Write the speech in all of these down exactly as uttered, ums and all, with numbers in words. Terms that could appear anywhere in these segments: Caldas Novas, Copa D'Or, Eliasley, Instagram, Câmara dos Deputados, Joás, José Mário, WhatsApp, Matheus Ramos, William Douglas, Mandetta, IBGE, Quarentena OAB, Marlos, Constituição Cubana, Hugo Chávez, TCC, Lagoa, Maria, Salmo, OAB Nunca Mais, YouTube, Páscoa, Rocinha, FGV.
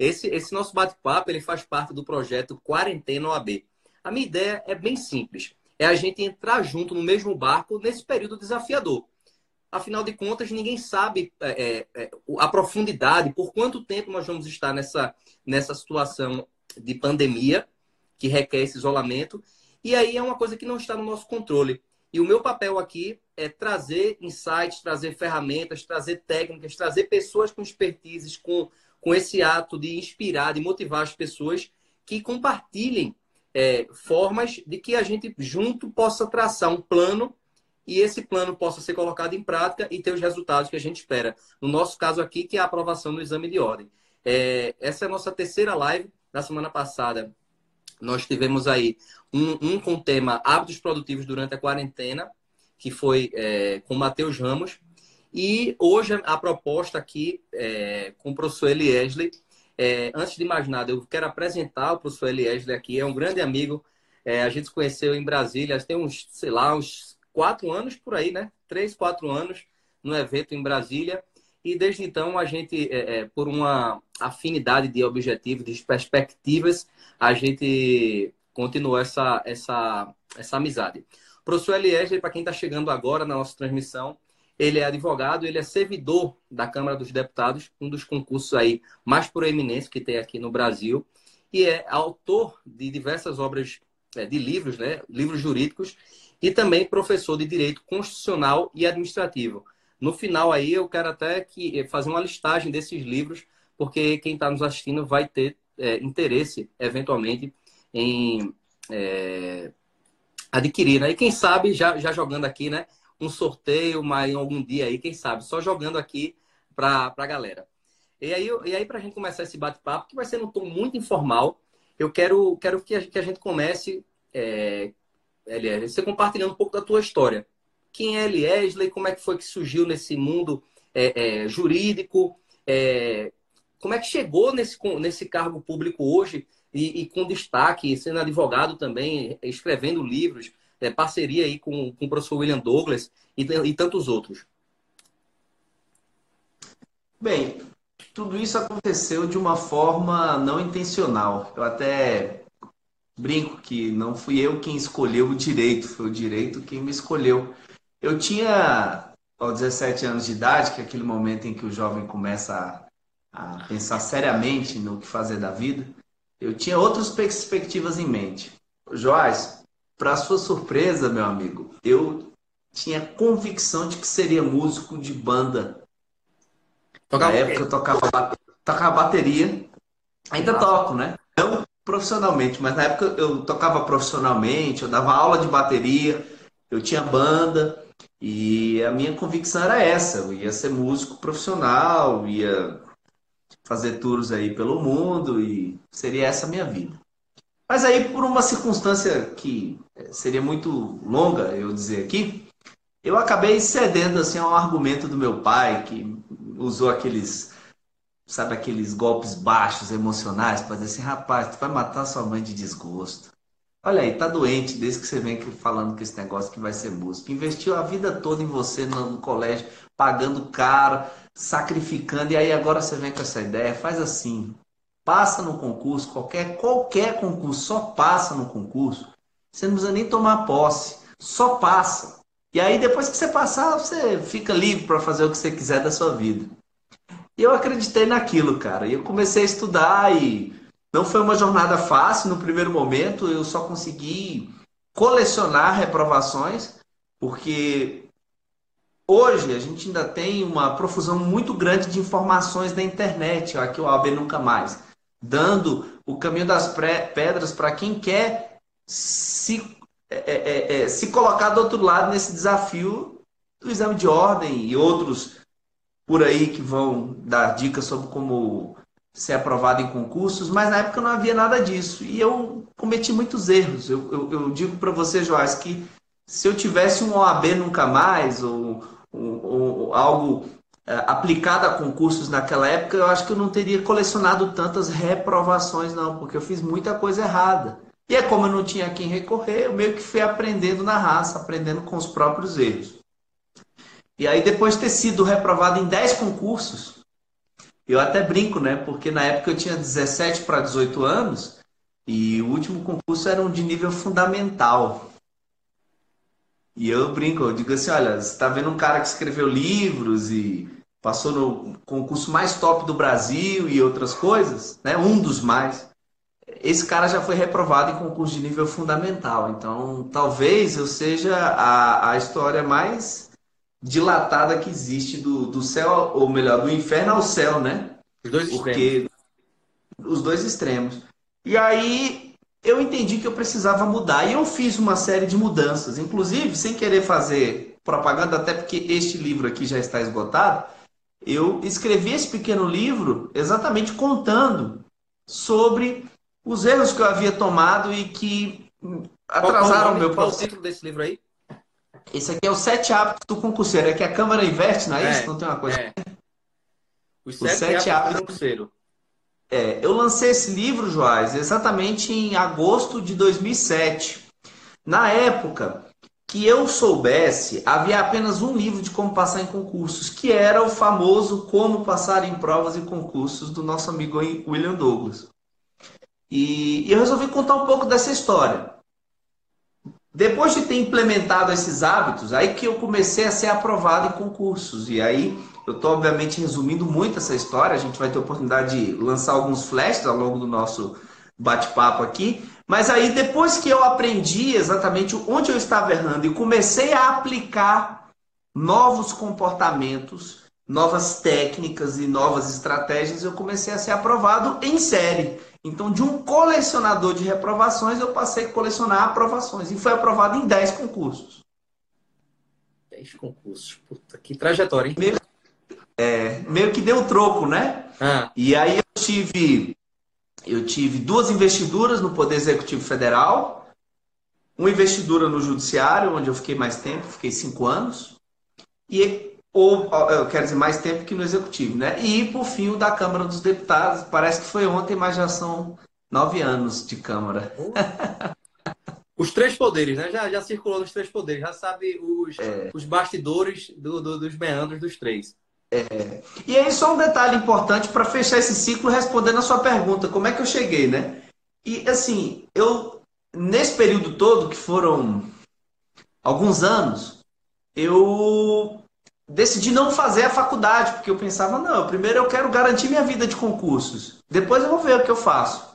Esse, esse nosso bate-papo ele faz parte do projeto Quarentena O A B. A minha ideia é bem simples. É a gente entrar junto no mesmo barco nesse período desafiador. Afinal de contas, ninguém sabe é, é, a profundidade, por quanto tempo nós vamos estar nessa, nessa situação de pandemia que requer esse isolamento. E aí é uma coisa que não está no nosso controle. E o meu papel aqui é trazer insights, trazer ferramentas, trazer técnicas, trazer pessoas com expertises, com, com esse ato de inspirar, de motivar as pessoas que compartilhem é, formas de que a gente junto possa traçar um plano e esse plano possa ser colocado em prática e ter os resultados que a gente espera. No nosso caso aqui, que é a aprovação no exame de ordem. É, essa é a nossa terceira live. Na semana passada, nós tivemos aí um, um com o tema hábitos produtivos durante a quarentena, que foi é, com o Matheus Ramos. E hoje a proposta aqui é, com o professor Eliasley. É, antes de mais nada, eu quero apresentar o professor Eliasley aqui. É um grande amigo. É, a gente se conheceu em Brasília. Tem uns, sei lá, uns quatro anos por aí, né? Três, quatro anos no evento em Brasília. E desde então, a gente, é, é, por uma afinidade de objetivos, de perspectivas, a gente continuou essa, essa, essa amizade. O professor Eliasley, para quem está chegando agora na nossa transmissão, ele é advogado, ele é servidor da Câmara dos Deputados, um dos concursos aí mais proeminentes que tem aqui no Brasil, e é autor de diversas obras é, de livros, né, livros jurídicos, e também professor de Direito Constitucional e Administrativo. No final aí eu quero até que fazer uma listagem desses livros, porque quem está nos assistindo vai ter é, interesse, eventualmente, em é, adquirir, né? E quem sabe, já, já jogando aqui, né? Um sorteio, mas algum dia aí, quem sabe, só jogando aqui para a galera. E aí, e aí para a gente começar esse bate-papo, que vai ser num tom muito informal, eu quero, quero que, a, que a gente comece, é, Eliasley, você compartilhando um pouco da tua história. Quem é Eliasley? Como é que foi que surgiu nesse mundo é, é, jurídico? É, como é que chegou nesse, nesse cargo público hoje e, e com destaque, sendo advogado também, escrevendo livros, é, parceria aí com, com o professor William Douglas e, e tantos outros? Bem, tudo isso aconteceu de uma forma não intencional. Eu até brinco que não fui eu quem escolheu o direito, foi o direito quem me escolheu. Eu tinha ó, dezessete anos de idade, que é aquele momento em que o jovem começa a, a pensar seriamente no que fazer da vida. Eu tinha outras perspectivas em mente. Joás, para sua surpresa, meu amigo, eu tinha convicção de que seria músico de banda. Tocava. Na época eu tocava, bate... tocava bateria, ainda toco, né? Então, profissionalmente, mas na época eu tocava profissionalmente, eu dava aula de bateria, eu tinha banda e a minha convicção era essa, eu ia ser músico profissional, ia fazer tours aí pelo mundo e seria essa a minha vida. Mas aí por uma circunstância que seria muito longa eu dizer aqui, eu acabei cedendo assim a um argumento do meu pai que usou aqueles... Sabe aqueles golpes baixos, emocionais, para dizer assim, rapaz, tu vai matar sua mãe de desgosto. Olha aí, tá doente desde que você vem aqui falando que esse negócio que vai ser músico. Investiu a vida toda em você no colégio, pagando caro, sacrificando, e aí agora você vem com essa ideia, faz assim, passa no concurso, qualquer, qualquer concurso, só passa no concurso. Você não precisa nem tomar posse, só passa. E aí depois que você passar, você fica livre para fazer o que você quiser da sua vida. E eu acreditei naquilo, cara. E eu comecei a estudar e não foi uma jornada fácil. No primeiro momento, eu só consegui colecionar reprovações, porque hoje a gente ainda tem uma profusão muito grande de informações na internet, aqui o O A B Nunca Mais, dando o caminho das pedras para quem quer se, é, é, é, se colocar do outro lado nesse desafio do exame de ordem e outros... por aí que vão dar dicas sobre como ser aprovado em concursos, mas na época não havia nada disso. E eu cometi muitos erros. Eu, eu, eu digo para você, Joás, que se eu tivesse um O A B Nunca Mais ou, ou, ou algo é, aplicado a concursos naquela época, eu acho que eu não teria colecionado tantas reprovações, não, porque eu fiz muita coisa errada. E é como eu não tinha a quem recorrer, eu meio que fui aprendendo na raça, aprendendo com os próprios erros. E aí, depois de ter sido reprovado em dez concursos, Eu até brinco, né? Porque na época eu tinha dezessete para dezoito anos e o último concurso era um de nível fundamental. E eu brinco, eu digo assim, olha, você está vendo um cara que escreveu livros e passou no concurso mais top do Brasil e outras coisas, né? Um dos mais. Esse cara já foi reprovado em concurso de nível fundamental. Então, talvez eu seja a, a história mais dilatada que existe do, do céu, ou melhor, do inferno ao céu, né? Os dois Porque extremos. Os dois extremos. E aí eu entendi que eu precisava mudar. E eu fiz uma série de mudanças. Inclusive, sem querer fazer propaganda, até porque este livro aqui já está esgotado, eu escrevi esse pequeno livro exatamente contando sobre os erros que eu havia tomado e que atrasaram o meu processo. Qual o título desse livro aí? Esse aqui é o Sete Hábitos do Concurseiro. É que a câmera inverte, não é, é isso? Não tem uma coisa. É. Os Sete, Os sete hábitos, hábitos do Concurseiro. É, eu lancei esse livro, Joás, exatamente em agosto de dois mil e sete. Na época que eu soubesse, havia apenas um livro de como passar em concursos, que era o famoso Como Passar em Provas e Concursos, do nosso amigo William Douglas. E eu resolvi contar um pouco dessa história. Depois de ter implementado esses hábitos, aí que eu comecei a ser aprovado em concursos. E aí, eu estou obviamente resumindo muito essa história, a gente vai ter a oportunidade de lançar alguns flashes ao longo do nosso bate-papo aqui. Mas aí, depois que eu aprendi exatamente onde eu estava errando e comecei a aplicar novos comportamentos, novas técnicas e novas estratégias, eu comecei a ser aprovado em série. Então, de um colecionador de reprovações, eu passei a colecionar aprovações. E foi aprovado em dez concursos. dez concursos. Puta, que trajetória, hein? Meio, é, meio que deu troco, né? Ah. E aí eu tive, eu tive duas investiduras no Poder Executivo Federal. Uma investidura no Judiciário, onde eu fiquei mais tempo. Fiquei cinco anos. E... ou, eu quero dizer, mais tempo que no Executivo, né? E, por fim, o da Câmara dos Deputados. Parece que foi ontem, mas já são nove anos de Câmara. Os três poderes, né? Já, já circulou nos três poderes. Já sabe os, é. os bastidores do, do, dos meandros dos três. É. E aí, só um detalhe importante para fechar esse ciclo, respondendo a sua pergunta. Como é que eu cheguei, né? E, assim, eu, nesse período todo, que foram alguns anos, eu... decidi não fazer a faculdade, porque eu pensava, não, primeiro eu quero garantir minha vida de concursos. Depois eu vou ver o que eu faço.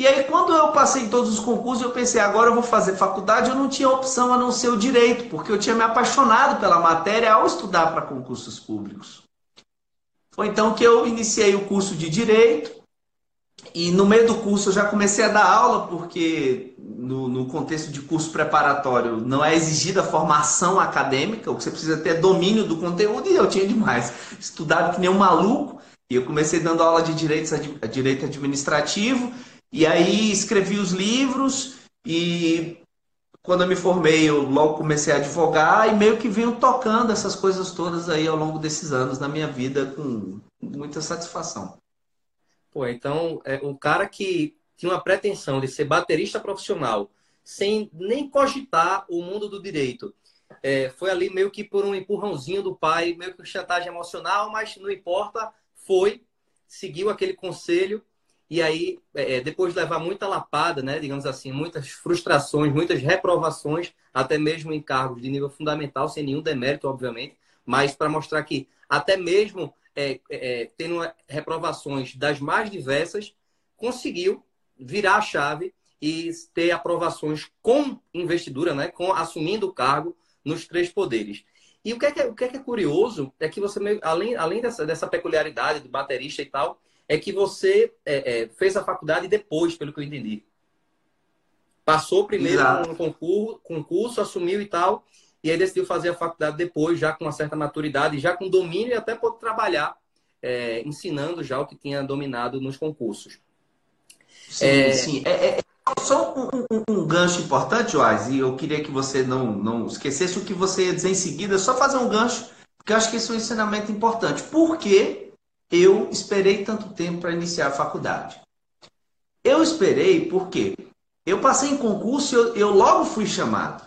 E aí, quando eu passei em todos os concursos, eu pensei, agora eu vou fazer faculdade. Eu não tinha opção a não ser o direito, porque eu tinha me apaixonado pela matéria ao estudar para concursos públicos. Foi então que eu iniciei o curso de Direito. E no meio do curso eu já comecei a dar aula, porque no, no contexto de curso preparatório não é exigida formação acadêmica, o que você precisa ter é domínio do conteúdo, e eu tinha demais. Estudado que nem um maluco, e eu comecei dando aula de direito, direito administrativo, e aí escrevi os livros, e quando eu me formei eu logo comecei a advogar, e meio que venho tocando essas coisas todas aí ao longo desses anos na minha vida com muita satisfação. Pô, então, é, um cara que tinha uma pretensão de ser baterista profissional, sem nem cogitar o mundo do direito, é, foi ali meio que por um empurrãozinho do pai, meio que chantagem emocional, mas não importa, foi, seguiu aquele conselho, e aí, é, depois de levar muita lapada, né, digamos assim, muitas frustrações, muitas reprovações, até mesmo em cargos de nível fundamental, sem nenhum demérito, obviamente, mas para mostrar que até mesmo... É, é, tendo reprovações das mais diversas, conseguiu virar a chave e ter aprovações com investidura, né, com, assumindo o cargo nos três poderes. E o que é que, o que é, que é curioso é que você, além, além dessa, dessa peculiaridade do baterista e tal, é que você é, é, fez a faculdade depois, pelo que eu entendi. Passou primeiro no concurso, concurso, assumiu e tal... E aí decidiu fazer a faculdade depois, já com uma certa maturidade, já com domínio e até pôde trabalhar, é, ensinando já o que tinha dominado nos concursos. Sim, é... sim. É, é, só um, um, um gancho importante, Oaz, e eu queria que você não, não esquecesse o que você ia dizer em seguida, só fazer um gancho, porque eu acho que esse é um ensinamento importante. Por que eu esperei tanto tempo para iniciar a faculdade? Eu esperei porque eu passei em concurso e eu, eu logo fui chamado.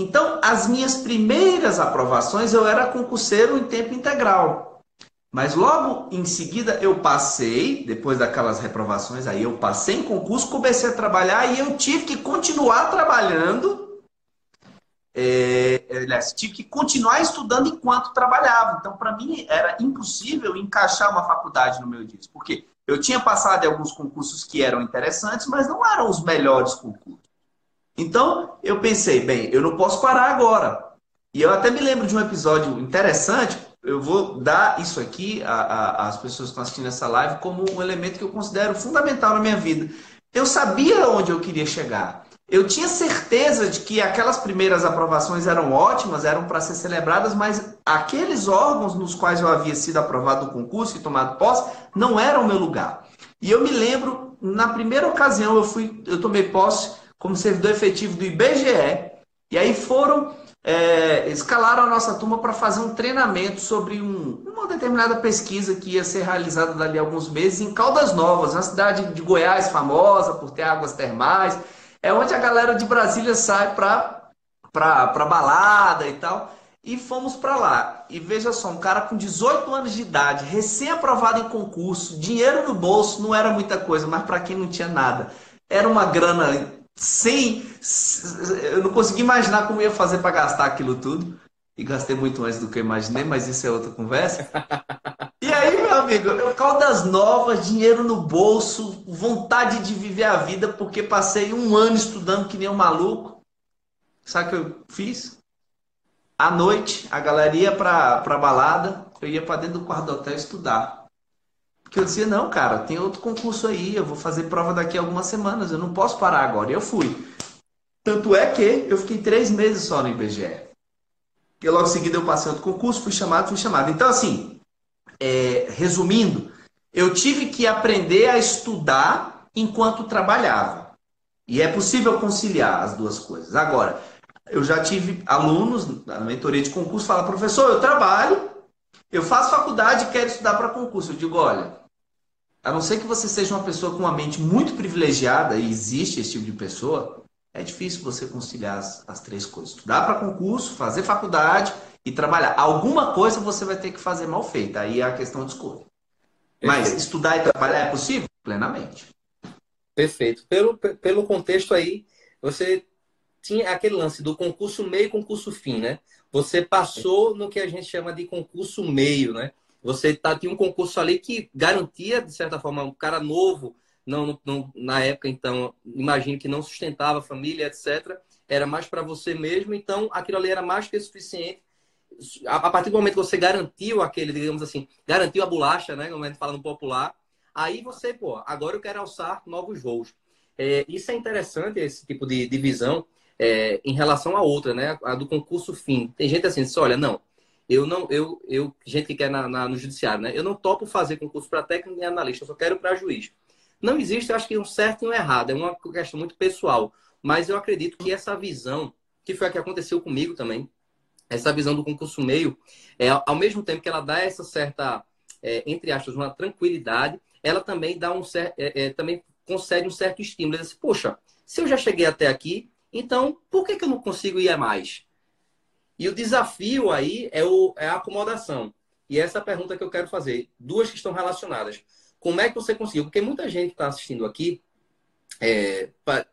Então, as minhas primeiras aprovações, eu era concurseiro em tempo integral. Mas logo em seguida eu passei, depois daquelas reprovações, aí eu passei em concurso, comecei a trabalhar e eu tive que continuar trabalhando, é, aliás, tive que continuar estudando enquanto trabalhava. Então, para mim, era impossível encaixar uma faculdade no meu dia. Porque eu tinha passado em alguns concursos que eram interessantes, mas não eram os melhores concursos. Então, eu pensei, bem, eu não posso parar agora. E eu até me lembro de um episódio interessante. Eu vou dar isso aqui às pessoas que estão assistindo essa live como um elemento que eu considero fundamental na minha vida. Eu sabia onde eu queria chegar. Eu tinha certeza de que aquelas primeiras aprovações eram ótimas, eram para ser celebradas, mas aqueles órgãos nos quais eu havia sido aprovado no concurso e tomado posse não eram o meu lugar. E eu me lembro, na primeira ocasião, eu, fui, eu tomei posse como servidor efetivo do I B G E, e aí foram... É, escalaram a nossa turma para fazer um treinamento sobre um, uma determinada pesquisa que ia ser realizada dali a alguns meses em Caldas Novas, na cidade de Goiás, famosa por ter águas termais. É onde a galera de Brasília sai para para balada e tal. E fomos para lá. E veja só, um cara com dezoito anos de idade, recém-aprovado em concurso, dinheiro no bolso, não era muita coisa, mas para quem não tinha nada, era uma grana... Sim, eu não consegui imaginar como ia fazer para gastar aquilo tudo. E gastei muito antes do que eu imaginei, mas isso é outra conversa. E aí, meu amigo, Caldas Novas, dinheiro no bolso, vontade de viver a vida, porque passei um ano estudando que nem um maluco. Sabe o que eu fiz? À noite, a galera ia para a balada, eu ia para dentro do quarto do hotel estudar. Porque eu dizia, não, cara, tem outro concurso aí, eu vou fazer prova daqui a algumas semanas, eu não posso parar agora. E eu fui. Tanto é que eu fiquei três meses só no I B G E. E logo em seguida eu passei outro concurso, fui chamado, fui chamado. Então, assim, é, resumindo, eu tive que aprender a estudar enquanto trabalhava. E é possível conciliar as duas coisas. Agora, eu já tive alunos na mentoria de concurso que falam, professor, eu trabalho, eu faço faculdade e quero estudar para concurso. Eu digo, olha, a não ser que você seja uma pessoa com uma mente muito privilegiada, e existe esse tipo de pessoa, é difícil você conciliar as, as três coisas. Estudar para concurso, fazer faculdade e trabalhar. Alguma coisa você vai ter que fazer mal feita. Aí é a questão de escolha. Mas estudar e trabalhar é possível? Plenamente. Perfeito. Pelo, pelo contexto aí, você tinha aquele lance do concurso meio e concurso fim, né? Você passou no que a gente chama de concurso meio, né? Você tá, tinha um concurso ali que garantia, de certa forma, um cara novo, não, não, na época, então, imagino que não sustentava a família, etcétera. Era mais para você mesmo, então aquilo ali era mais que suficiente. A, a partir do momento que você garantiu aquele, digamos assim, garantiu a bolacha, né? Como a gente fala no popular, aí você, pô, agora eu quero alçar novos voos. É, isso é interessante, esse tipo de divisão. É, em relação à outra, né? A do concurso fim. Tem gente assim, diz, olha, não, eu não, eu, eu, gente que quer na, na, no judiciário, né? Eu não topo fazer concurso para técnico e analista, eu só quero para juiz. Não existe, eu acho que um certo e um errado, é uma questão muito pessoal. Mas eu acredito que essa visão, que foi a que aconteceu comigo também, essa visão do concurso meio, é, ao mesmo tempo que ela dá essa certa, é, entre aspas, uma tranquilidade, ela também dá um certo, é, é, também concede um certo estímulo. Ela diz, poxa, se eu já cheguei até aqui, então, por que que eu não consigo ir a mais? E o desafio aí é, o, é a acomodação. E essa é a pergunta que eu quero fazer. Duas que estão relacionadas. Como é que você conseguiu? Porque muita gente que está assistindo aqui é,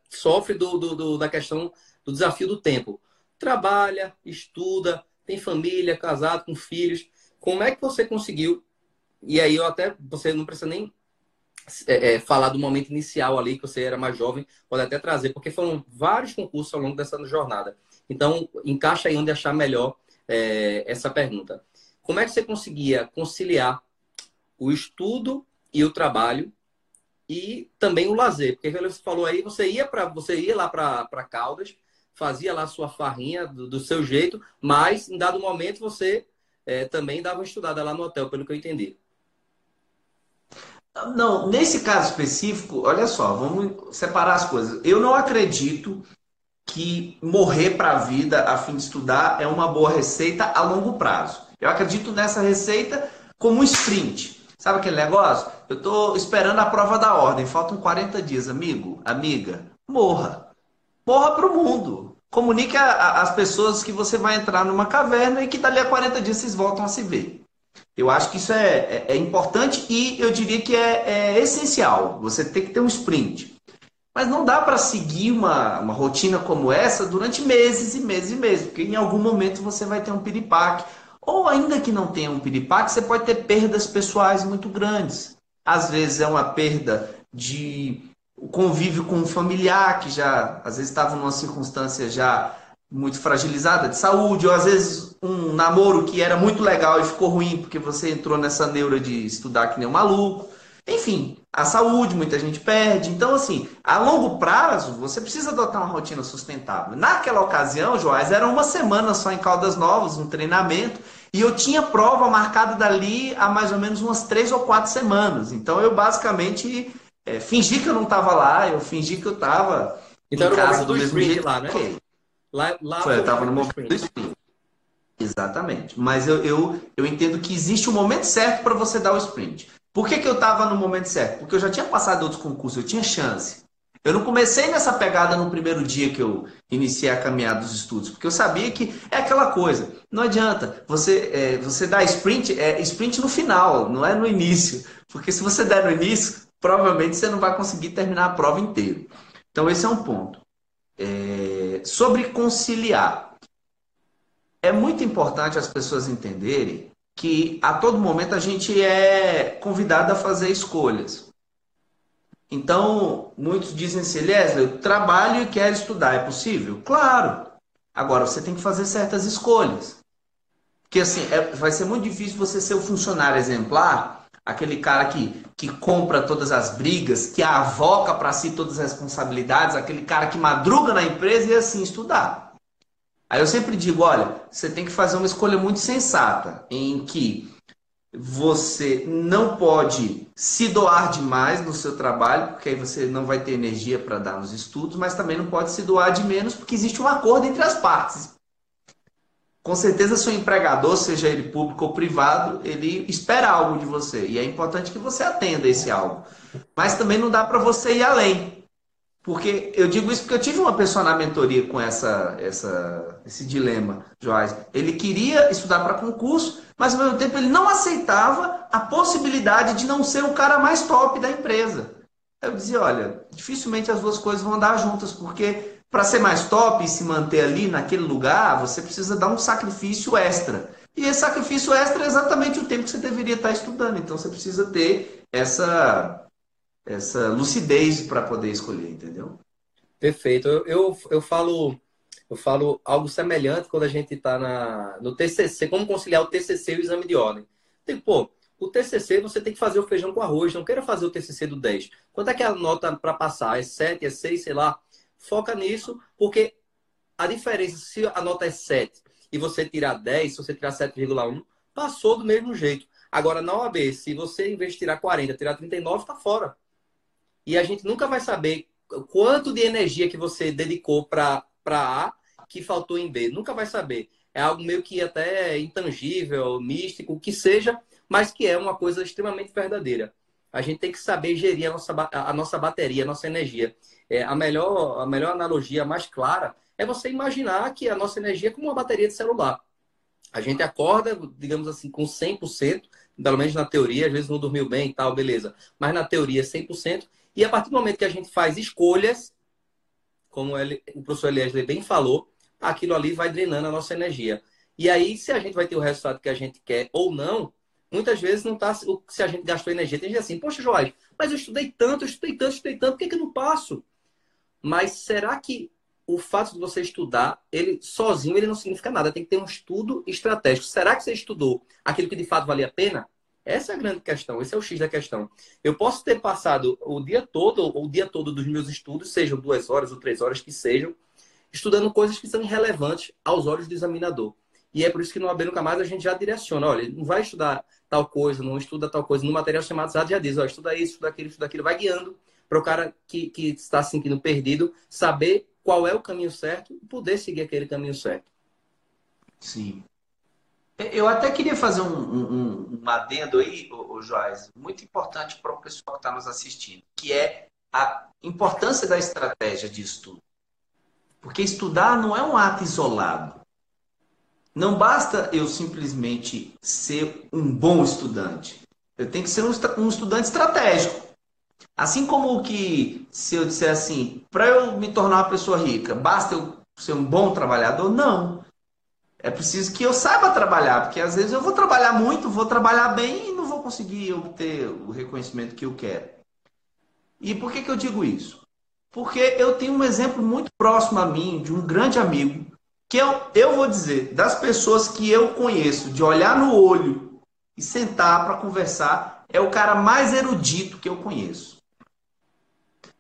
sofre do, do, do, da questão do desafio do tempo. Trabalha, estuda, tem família, casado, com filhos. Como é que você conseguiu? E aí eu até, você não precisa nem... É, é, falar do momento inicial ali, que você era mais jovem, pode até trazer, porque foram vários concursos ao longo dessa jornada. Então, encaixa aí onde achar melhor é, essa pergunta. Como é que você conseguia conciliar o estudo e o trabalho e também o lazer? Porque você falou aí, você ia, pra, você ia lá para Caldas, fazia lá sua farrinha do, do seu jeito, mas em dado momento você é, também dava uma estudada lá no hotel, pelo que eu entendi. Não, nesse caso específico, olha só, vamos separar as coisas. Eu não acredito que morrer para a vida a fim de estudar é uma boa receita a longo prazo. Eu acredito nessa receita como um sprint. Sabe aquele negócio? Eu estou esperando a prova da ordem, faltam quarenta dias. Amigo, amiga, morra. Morra para o mundo. Comunique às pessoas que você vai entrar numa caverna e que dali a quarenta dias vocês voltam a se ver. Eu acho que isso é, é, é importante e eu diria que é, é essencial. Você tem que ter um sprint. Mas não dá para seguir uma, uma rotina como essa durante meses e meses e meses, porque em algum momento você vai ter um piripaque. Ou ainda que não tenha um piripaque, você pode ter perdas pessoais muito grandes. Às vezes é uma perda de convívio com um familiar que já, às vezes, estava numa circunstância já muito fragilizada de saúde, ou às vezes um namoro que era muito legal e ficou ruim porque você entrou nessa neura de estudar que nem um maluco. Enfim, a saúde muita gente perde. Então, assim, a longo prazo você precisa adotar uma rotina sustentável. Naquela ocasião, Joás, era uma semana só em Caldas Novas, um treinamento, e eu tinha prova marcada dali há mais ou menos umas três ou quatro semanas. Então eu basicamente é, fingi que eu não estava lá, eu fingi que eu estava então, em casa do mesmo jeito lá, né? Que... Lá, lá Foi, eu estava no momento do sprint. Exatamente. Mas eu, eu, eu entendo que existe o momento certo para você dar o sprint. Por que que eu estava no momento certo? Porque eu já tinha passado outros concursos, eu tinha chance. Eu não comecei nessa pegada no primeiro dia que eu iniciei a caminhada dos estudos, porque eu sabia que é aquela coisa. Não adianta. Você, é, você dá sprint, é sprint no final, não é no início. Porque se você der no início, provavelmente você não vai conseguir terminar a prova inteira. Então esse é um ponto. É, sobre conciliar. É muito importante as pessoas entenderem que a todo momento a gente é convidado a fazer escolhas. Então, muitos dizem assim, Eliasley, eu trabalho e quero estudar, é possível? Claro! Agora, você tem que fazer certas escolhas. Porque assim, é, vai ser muito difícil você ser o funcionário exemplar, aquele cara que, que compra todas as brigas, que avoca para si todas as responsabilidades, aquele cara que madruga na empresa e assim estudar. Aí eu sempre digo, olha, você tem que fazer uma escolha muito sensata, em que você não pode se doar demais no seu trabalho, porque aí você não vai ter energia para dar nos estudos, mas também não pode se doar de menos, porque existe um acordo entre as partes. Com certeza, seu empregador, seja ele público ou privado, ele espera algo de você. E é importante que você atenda esse algo. Mas também não dá para você ir além. Porque eu digo isso porque eu tive uma pessoa na mentoria com essa, essa, esse dilema, Joás. Ele queria estudar para concurso, mas ao mesmo tempo ele não aceitava a possibilidade de não ser o cara mais top da empresa. Eu dizia, olha, dificilmente as duas coisas vão andar juntas, porque... Para ser mais top e se manter ali naquele lugar, você precisa dar um sacrifício extra. E esse sacrifício extra é exatamente o tempo que você deveria estar estudando. Então você precisa ter essa, essa lucidez para poder escolher, entendeu? Perfeito. Eu, eu, eu, falo, eu falo algo semelhante quando a gente está no T C C. Como conciliar o T C C e o exame de ordem? Tipo, pô, o T C C você tem que fazer o feijão com arroz. Não queira fazer o T C C do dez. Quanto é que é a nota para passar? É sete? É seis? Sei lá. Foca nisso, porque a diferença, se a nota é sete e você tirar dez, se você tirar sete vírgula um, passou do mesmo jeito. Agora, na O A B, se você, em vez de tirar quarenta, tirar trinta e nove, está fora. E a gente nunca vai saber quanto de energia que você dedicou para A que faltou em B. Nunca vai saber. É algo meio que até intangível, místico, o que seja, mas que é uma coisa extremamente verdadeira. A gente tem que saber gerir a nossa, a nossa bateria, a nossa energia. É, a, melhor, a melhor analogia, a mais clara, é você imaginar que a nossa energia é como uma bateria de celular. A gente acorda, digamos assim, com cem por cento, pelo menos na teoria, às vezes não dormiu bem e tal, beleza. Mas na teoria é cem por cento. E a partir do momento que a gente faz escolhas, como o professor Eliasley bem falou, aquilo ali vai drenando a nossa energia. E aí, se a gente vai ter o resultado que a gente quer ou não, muitas vezes não está. Se a gente gastou energia, tem gente assim, poxa, Joás, mas eu estudei tanto, eu estudei tanto, eu estudei tanto, por que, que eu não passo? Mas será que o fato de você estudar, ele sozinho, ele não significa nada? Tem que ter um estudo estratégico. Será que você estudou aquilo que de fato valia a pena? Essa é a grande questão, esse é o X da questão. Eu posso ter passado o dia todo, ou o dia todo dos meus estudos, sejam duas horas ou três horas que sejam, estudando coisas que são irrelevantes aos olhos do examinador. E é por isso que no O A B Nunca Mais a gente já direciona. Olha, não vai estudar tal coisa, não estuda tal coisa. No material tematizado já diz, olha, estuda isso, estuda aquilo, estuda aquilo. Vai guiando para o cara que, que está se sentindo perdido saber qual é o caminho certo e poder seguir aquele caminho certo. Sim. Eu até queria fazer um, um, um adendo aí, ô, ô, Joás, muito importante para o pessoal que está nos assistindo, que é a importância da estratégia de estudo. Porque estudar não é um ato isolado. Não basta eu simplesmente ser um bom estudante. Eu tenho que ser um estudante estratégico. Assim como que, se eu disser assim, para eu me tornar uma pessoa rica, basta eu ser um bom trabalhador? Não. É preciso que eu saiba trabalhar, porque às vezes eu vou trabalhar muito, vou trabalhar bem e não vou conseguir obter o reconhecimento que eu quero. E por que que eu digo isso? Porque eu tenho um exemplo muito próximo a mim, de um grande amigo, que eu, eu vou dizer, das pessoas que eu conheço, de olhar no olho e sentar para conversar, é o cara mais erudito que eu conheço.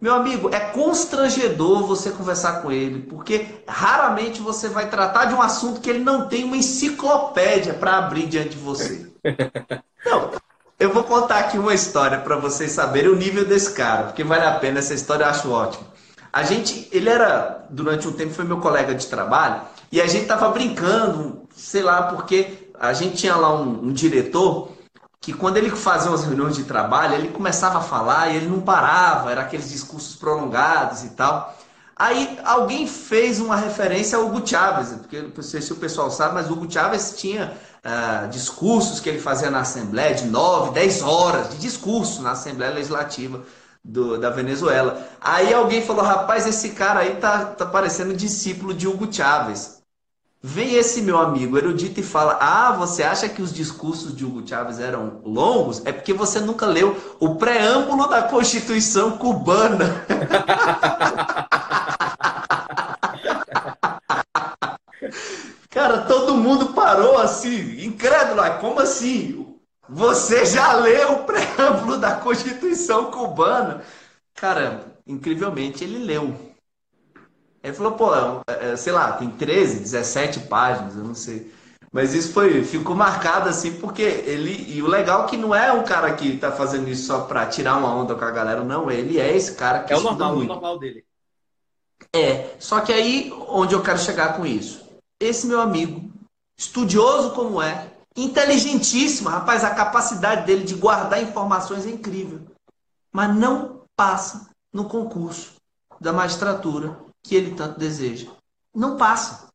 Meu amigo, é constrangedor você conversar com ele, porque raramente você vai tratar de um assunto que ele não tem uma enciclopédia para abrir diante de você. Não, eu vou contar aqui uma história para vocês saberem o nível desse cara, porque vale a pena, essa história eu acho ótima. A gente, ele era, durante um tempo, foi meu colega de trabalho, e a gente tava brincando, sei lá, porque a gente tinha lá um, um diretor que quando ele fazia umas reuniões de trabalho, ele começava a falar e ele não parava, era aqueles discursos prolongados e tal. Aí alguém fez uma referência ao Hugo Chávez, porque não sei se o pessoal sabe, mas o Hugo Chávez tinha ah, discursos que ele fazia na Assembleia de nove, dez horas de discurso na Assembleia Legislativa do, da Venezuela. Aí alguém falou, rapaz, esse cara aí tá, tá parecendo discípulo de Hugo Chávez. Vem esse meu amigo erudito e fala, ah, você acha que os discursos de Hugo Chávez eram longos? É porque você nunca leu o preâmbulo da Constituição Cubana. Cara, todo mundo parou assim, incrédulo, como assim? Você já leu o preâmbulo da Constituição Cubana? Cara, incrivelmente ele leu. Ele falou, pô, sei lá, tem treze, dezessete páginas, eu não sei. Mas isso foi, ficou marcado assim, porque ele... E o legal é que não é um cara que tá fazendo isso só pra tirar uma onda com a galera, não. Ele é esse cara que estuda muito. É o normal, o normal dele. É, só que aí, onde eu quero chegar com isso? Esse meu amigo, estudioso como é, inteligentíssimo, rapaz, a capacidade dele de guardar informações é incrível. Mas não passa no concurso da magistratura que ele tanto deseja. Não passa.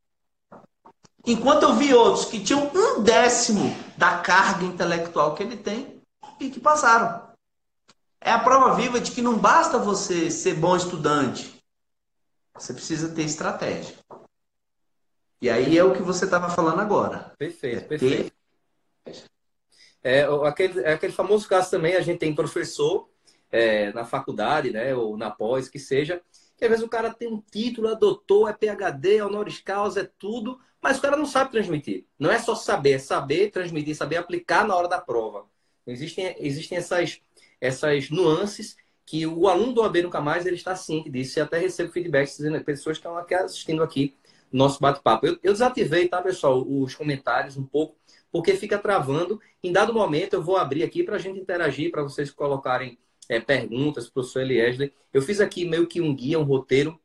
Enquanto eu vi outros que tinham um décimo da carga intelectual que ele tem e que passaram. É a prova viva de que não basta você ser bom estudante. Você precisa ter estratégia. E aí é o que você estava falando agora. Perfeito, perfeito. É, aquele, aquele famoso caso também, a gente tem professor é, na faculdade, né, ou na pós, que seja... E às vezes o cara tem um título, é doutor, é P H D, é honoris causa, é tudo, mas o cara não sabe transmitir. Não é só saber, é saber transmitir, saber aplicar na hora da prova. Existem, existem essas, essas nuances que o aluno do O A B Nunca Mais ele está ciente disso. E até recebo feedbacks de pessoas que estão aqui assistindo aqui nosso bate-papo. Eu, eu desativei, tá, pessoal, os comentários um pouco, porque fica travando. Em dado momento eu vou abrir aqui para a gente interagir, para vocês colocarem... É, perguntas, professor Eliasley. Eu fiz aqui meio que um guia, um roteiro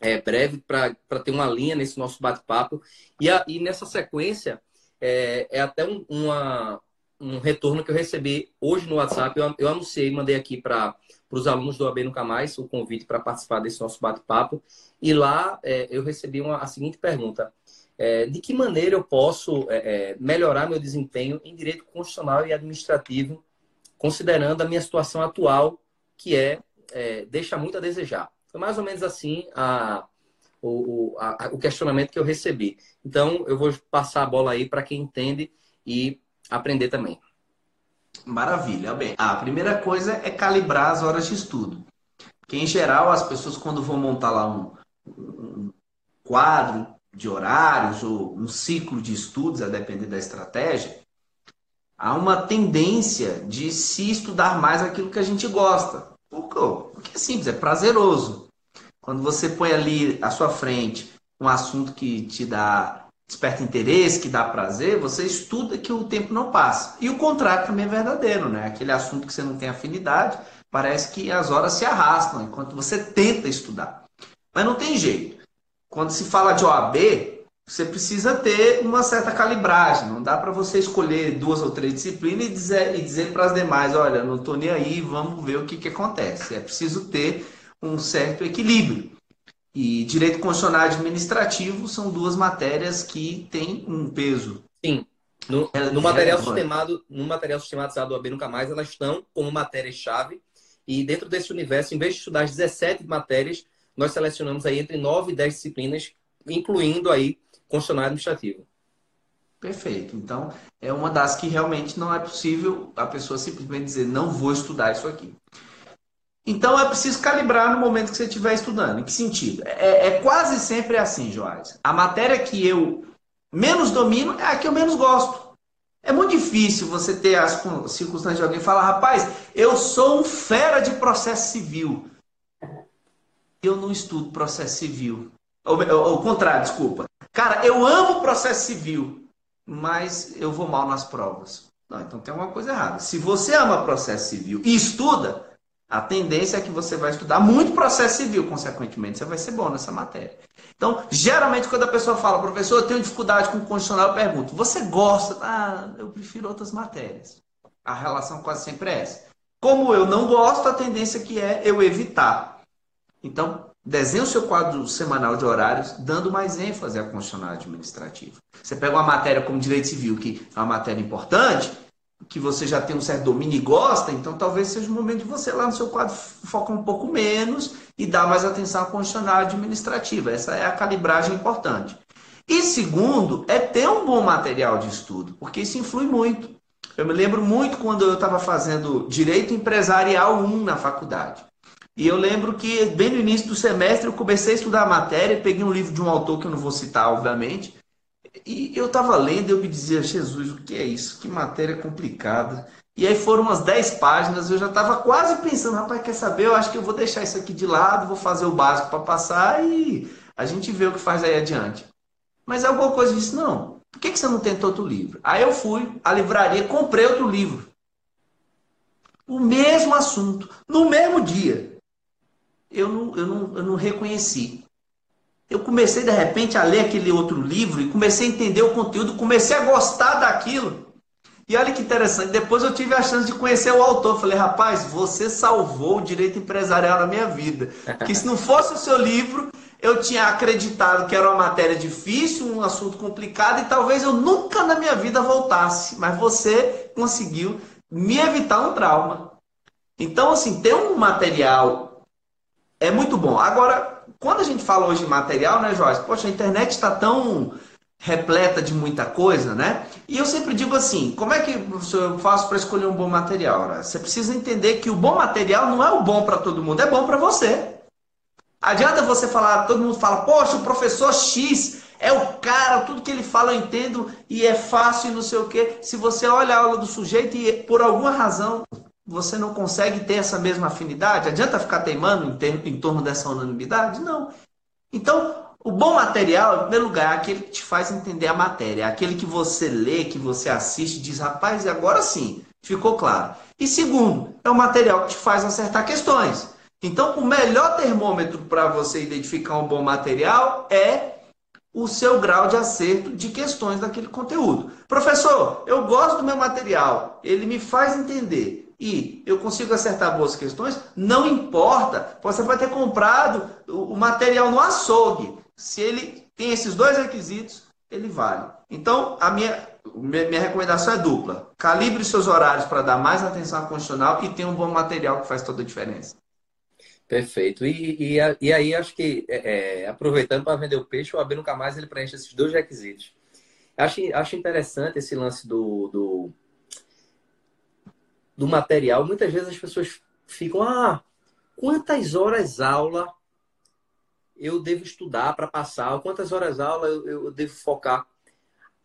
é, breve para ter uma linha nesse nosso bate-papo. E, a, e nessa sequência, é, é até um, uma, um retorno que eu recebi hoje no WhatsApp. Eu, eu anunciei, mandei aqui para os alunos do O A B Nunca Mais o convite para participar desse nosso bate-papo. E lá é, eu recebi uma, a seguinte pergunta. É, de que maneira eu posso é, é, melhorar meu desempenho em direito constitucional e administrativo considerando a minha situação atual, que é, é deixa muito a desejar. Foi mais ou menos assim a, o, a, o questionamento que eu recebi. Então, eu vou passar a bola aí para quem entende e aprender também. Maravilha. Bem, a primeira coisa é calibrar as horas de estudo. Porque, em geral, as pessoas, quando vão montar lá um, um quadro de horários ou um ciclo de estudos, a depender da estratégia, há uma tendência de se estudar mais aquilo que a gente gosta. Porque é simples, é prazeroso. Quando você põe ali à sua frente um assunto que te dá, desperta interesse, que dá prazer, você estuda que o tempo não passa. E o contrário também é verdadeiro, né? Aquele assunto que você não tem afinidade, parece que as horas se arrastam enquanto você tenta estudar. Mas não tem jeito. Quando se fala de O A B... Você precisa ter uma certa calibragem. Não dá para você escolher duas ou três disciplinas e dizer, e dizer para as demais, olha, não estou nem aí, vamos ver o que, que acontece. É preciso ter um certo equilíbrio. e direito constitucional administrativo são duas matérias que têm um peso. Sim. No, no, material sistemado, no material sistematizado do O A B Nunca Mais, elas estão como matérias-chave. E dentro desse universo, em vez de estudar as dezessete matérias, nós selecionamos aí entre nove e dez disciplinas, incluindo aí constitucional administrativo. Perfeito. Então, é uma das que realmente não é possível a pessoa simplesmente dizer não vou estudar isso aqui. Então, é preciso calibrar no momento que você estiver estudando. Em que sentido? É, é quase sempre assim, Joás. A matéria que eu menos domino é a que eu menos gosto. É muito difícil você ter as circunstâncias de alguém falar, rapaz, eu sou um fera de processo civil. Eu não estudo processo civil. Ao contrário, desculpa. Cara, eu amo processo civil, mas eu vou mal nas provas. Não, então tem alguma coisa errada. Se você ama processo civil e estuda, a tendência é que você vai estudar muito processo civil, consequentemente, você vai ser bom nessa matéria. Então, geralmente, quando a pessoa fala, professor, eu tenho dificuldade com o constitucional, eu pergunto, você gosta? Ah, eu prefiro outras matérias. A relação quase sempre é essa. Como eu não gosto, a tendência que é eu evitar. Então, desenhe o seu quadro semanal de horários, dando mais ênfase ao constitucional administrativo. Você pega uma matéria como direito civil, que é uma matéria importante, que você já tem um certo domínio e gosta, então talvez seja o momento de você lá no seu quadro focar um pouco menos e dar mais atenção à constitucional administrativa. Essa é a calibragem importante. E segundo, é ter um bom material de estudo, porque isso influi muito. Eu me lembro muito quando eu estava fazendo Direito Empresarial um na faculdade. E eu lembro que bem no início do semestre eu comecei a estudar a matéria, peguei um livro de um autor que eu não vou citar, obviamente, e eu estava lendo e eu me dizia, Jesus, o que é isso? Que matéria complicada. E aí foram umas dez páginas, eu já estava quase pensando, rapaz, quer saber? Eu acho que eu vou deixar isso aqui de lado, vou fazer o básico para passar e a gente vê o que faz aí adiante. Mas alguma coisa disse, não, por que que você não tentou outro livro? Aí eu fui à livraria, comprei outro livro. O mesmo assunto, no mesmo dia. Eu não, eu não, eu não reconheci. Eu comecei, de repente, a ler aquele outro livro e comecei a entender o conteúdo, comecei a gostar daquilo. E olha que interessante, depois eu tive a chance de conhecer o autor. Falei, rapaz, você salvou o direito empresarial na minha vida. Porque se não fosse o seu livro, eu tinha acreditado que era uma matéria difícil, um assunto complicado, e talvez eu nunca na minha vida voltasse. Mas você conseguiu me evitar um trauma. Então, assim, ter um material é muito bom. Agora, quando a gente fala hoje de material, né, Jorge? Poxa, a internet está tão repleta de muita coisa, né? E eu sempre digo assim, como é que eu faço para escolher um bom material? Né? Você precisa entender que o bom material não é o bom para todo mundo, é bom para você. Adianta você falar, todo mundo fala, poxa, o professor X é o cara, tudo que ele fala eu entendo e é fácil e não sei o quê. Se você olha a aula do sujeito e por alguma razão você não consegue ter essa mesma afinidade? Adianta ficar teimando em, ter, em torno dessa unanimidade? Não. Então, o bom material, em primeiro lugar, é aquele que te faz entender a matéria. É aquele que você lê, que você assiste e diz, rapaz, agora sim, ficou claro. E segundo, é o material que te faz acertar questões. Então, o melhor termômetro para você identificar um bom material é o seu grau de acerto de questões daquele conteúdo. Professor, eu gosto do meu material, ele me faz entender e eu consigo acertar boas questões, não importa, você vai ter comprado o material no açougue. Se ele tem esses dois requisitos, ele vale. Então, a minha, minha recomendação é dupla. Calibre seus horários para dar mais atenção à constitucional e tenha um bom material que faz toda a diferença. Perfeito. E, e, e aí, acho que, é, aproveitando para vender o peixe, o O A B Nunca Mais ele preenche esses dois requisitos. Acho, acho interessante esse lance do... do... do material, muitas vezes as pessoas ficam, ah, quantas horas aula eu devo estudar para passar? Quantas horas aula eu, eu devo focar?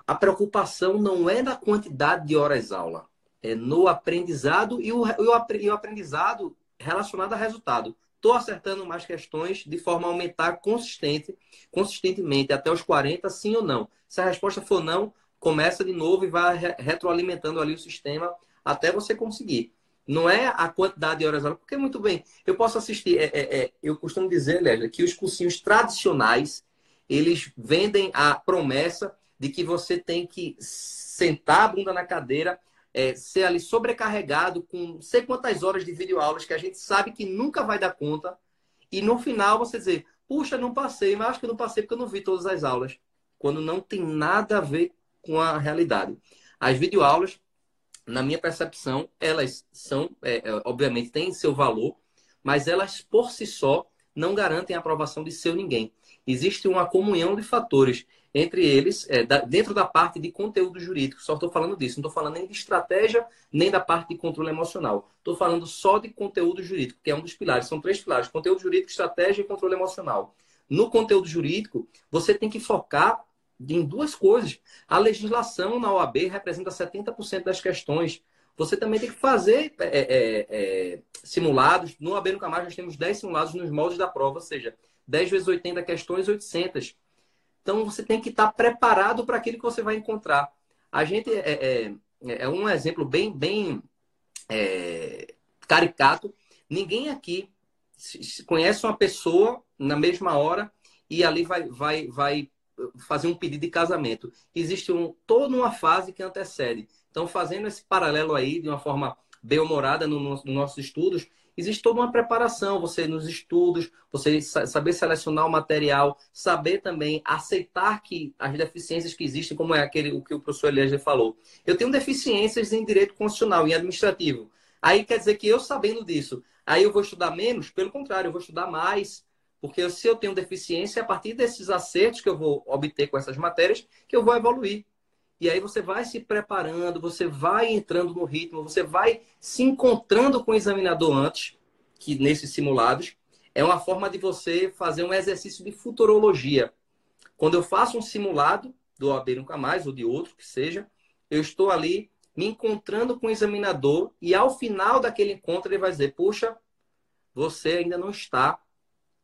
A preocupação não é na quantidade de horas aula, é no aprendizado e o, e o aprendizado relacionado a resultado. Estou acertando mais questões de forma a aumentar consistente, consistentemente até os quarenta, sim ou não. Se a resposta for não, começa de novo e vai retroalimentando ali o sistema até você conseguir. Não é a quantidade de horas aula, porque muito bem, eu posso assistir, é, é, é, eu costumo dizer, Eliasley, que os cursinhos tradicionais, eles vendem a promessa de que você tem que sentar a bunda na cadeira, é, ser ali sobrecarregado com não sei quantas horas de videoaulas que a gente sabe que nunca vai dar conta, e no final você dizer, Puxa, não passei, mas acho que não passei porque eu não vi todas as aulas. Quando não tem nada a ver com a realidade. As videoaulas, na minha percepção, elas são, é, obviamente, têm seu valor, mas elas, por si só, não garantem a aprovação de seu ninguém. Existe uma comunhão de fatores, entre eles, é, da, dentro da parte de conteúdo jurídico. Só estou falando disso, não estou falando nem de estratégia, nem da parte de controle emocional. Estou falando só de conteúdo jurídico, que é um dos pilares, são três pilares, conteúdo jurídico, estratégia e controle emocional. No conteúdo jurídico, você tem que focar em duas coisas. A legislação na O A B representa setenta por cento das questões. Você também tem que fazer é, é, é, simulados. No O A B Nunca Mais, nós temos dez simulados nos moldes da prova, ou seja, dez vezes oitenta questões, oitocentas. Então, você tem que estar preparado para aquilo que você vai encontrar. A gente é, é, é um exemplo bem, bem é, caricato. Ninguém aqui conhece uma pessoa na mesma hora e ali vai... vai, vai fazer um pedido de casamento. Existe um, toda uma fase que antecede. Então, fazendo esse paralelo aí de uma forma bem-humorada no, no, nos nossos estudos, existe toda uma preparação. Você nos estudos, você saber selecionar o material, saber também aceitar que as deficiências que existem, como é aquele, o que o professor Eliasley falou. Eu tenho deficiências em direito constitucional, em administrativo. Aí quer dizer que eu sabendo disso, aí eu vou estudar menos? Pelo contrário, eu vou estudar mais. Porque se eu tenho deficiência, é a partir desses acertos que eu vou obter com essas matérias, que eu vou evoluir. E aí você vai se preparando, você vai entrando no ritmo, você vai se encontrando com o examinador antes, que nesses simulados, é uma forma de você fazer um exercício de futurologia. Quando eu faço um simulado, do O A B Nunca Mais, ou de outro que seja, eu estou ali me encontrando com o examinador, e ao final daquele encontro ele vai dizer, puxa, você ainda não está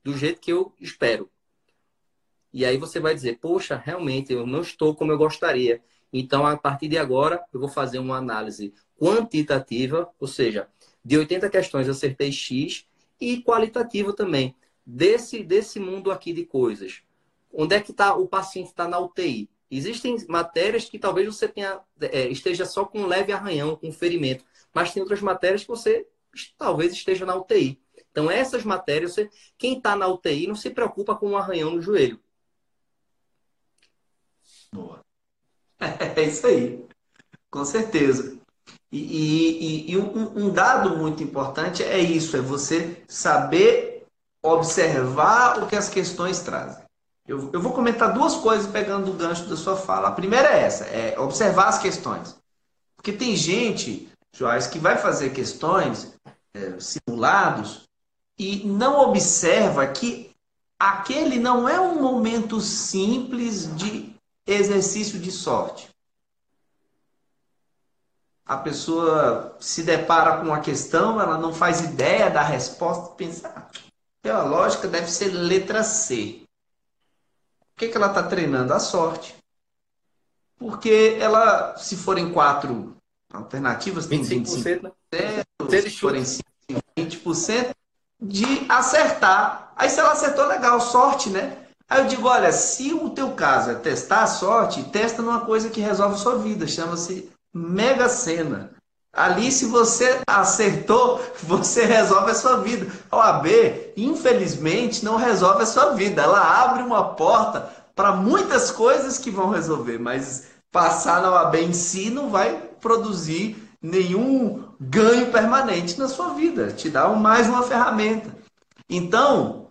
do jeito que eu espero. E aí você vai dizer, poxa, realmente eu não estou como eu gostaria. Então, a partir de agora, eu vou fazer uma análise quantitativa, ou seja, de oitenta questões eu acertei X, e qualitativa também, desse, desse mundo aqui de coisas. Onde é que tá, o paciente está na U T I? Existem matérias que talvez você tenha, é, esteja só com um leve arranhão, com ferimento, mas tem outras matérias que você talvez esteja na U T I. Então, essas matérias, você, quem está na U T I não se preocupa com um arranhão no joelho. Boa. É isso aí. Com certeza. E, e, e, e um, um dado muito importante é isso, é você saber observar o que as questões trazem. Eu, eu vou comentar duas coisas pegando o gancho da sua fala. A primeira é essa, é observar as questões. Porque tem gente, Joás, que vai fazer questões, é, simulados, e não observa que aquele não é um momento simples de exercício de sorte. A pessoa se depara com uma questão, ela não faz ideia da resposta, pensa, ah, pela lógica deve ser letra C. Por que que ela está treinando a sorte? Porque ela, se forem quatro alternativas, tem vinte e cinco por cento, se forem vinte por cento, de acertar. Aí se ela acertou, legal, sorte, né? Aí eu digo, olha, se o teu caso é testar a sorte, testa numa coisa que resolve a sua vida, chama-se Mega Sena. Ali, se você acertou, você resolve a sua vida. A O A B, infelizmente, não resolve a sua vida. Ela abre uma porta para muitas coisas que vão resolver, mas passar na O A B em si não vai produzir nenhum ganho permanente na sua vida, te dá mais uma ferramenta. Então,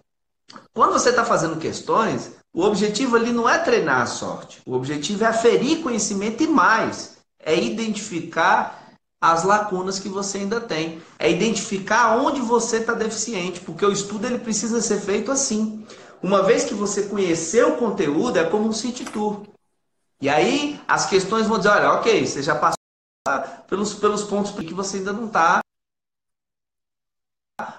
quando você está fazendo questões, o objetivo ali não é treinar a sorte, o objetivo é aferir conhecimento e mais, é identificar as lacunas que você ainda tem, é identificar onde você está deficiente, porque o estudo ele precisa ser feito assim. Uma vez que você conheceu o conteúdo, é como um city tour. E aí, as questões vão dizer, olha, ok, você já passou Pelos, pelos pontos que você ainda não está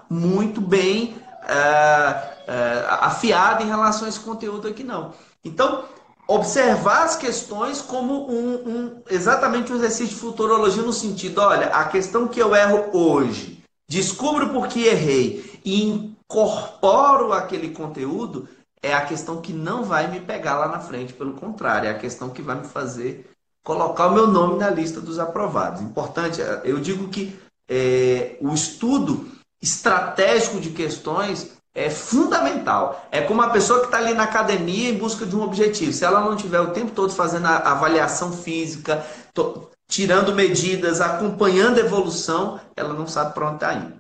muito bem uh, uh, afiado em relação a esse conteúdo aqui, não. Então, observar as questões como um, um exatamente um exercício de futurologia no sentido, olha, a questão que eu erro hoje, descubro por que errei e incorporo aquele conteúdo, é a questão que não vai me pegar lá na frente, pelo contrário, é a questão que vai me fazer colocar o meu nome na lista dos aprovados. Importante, eu digo que é, o estudo estratégico de questões é fundamental. É como uma pessoa que está ali na academia em busca de um objetivo. Se ela não tiver o tempo todo fazendo a avaliação física, to, tirando medidas, acompanhando a evolução, ela não sabe para onde está indo.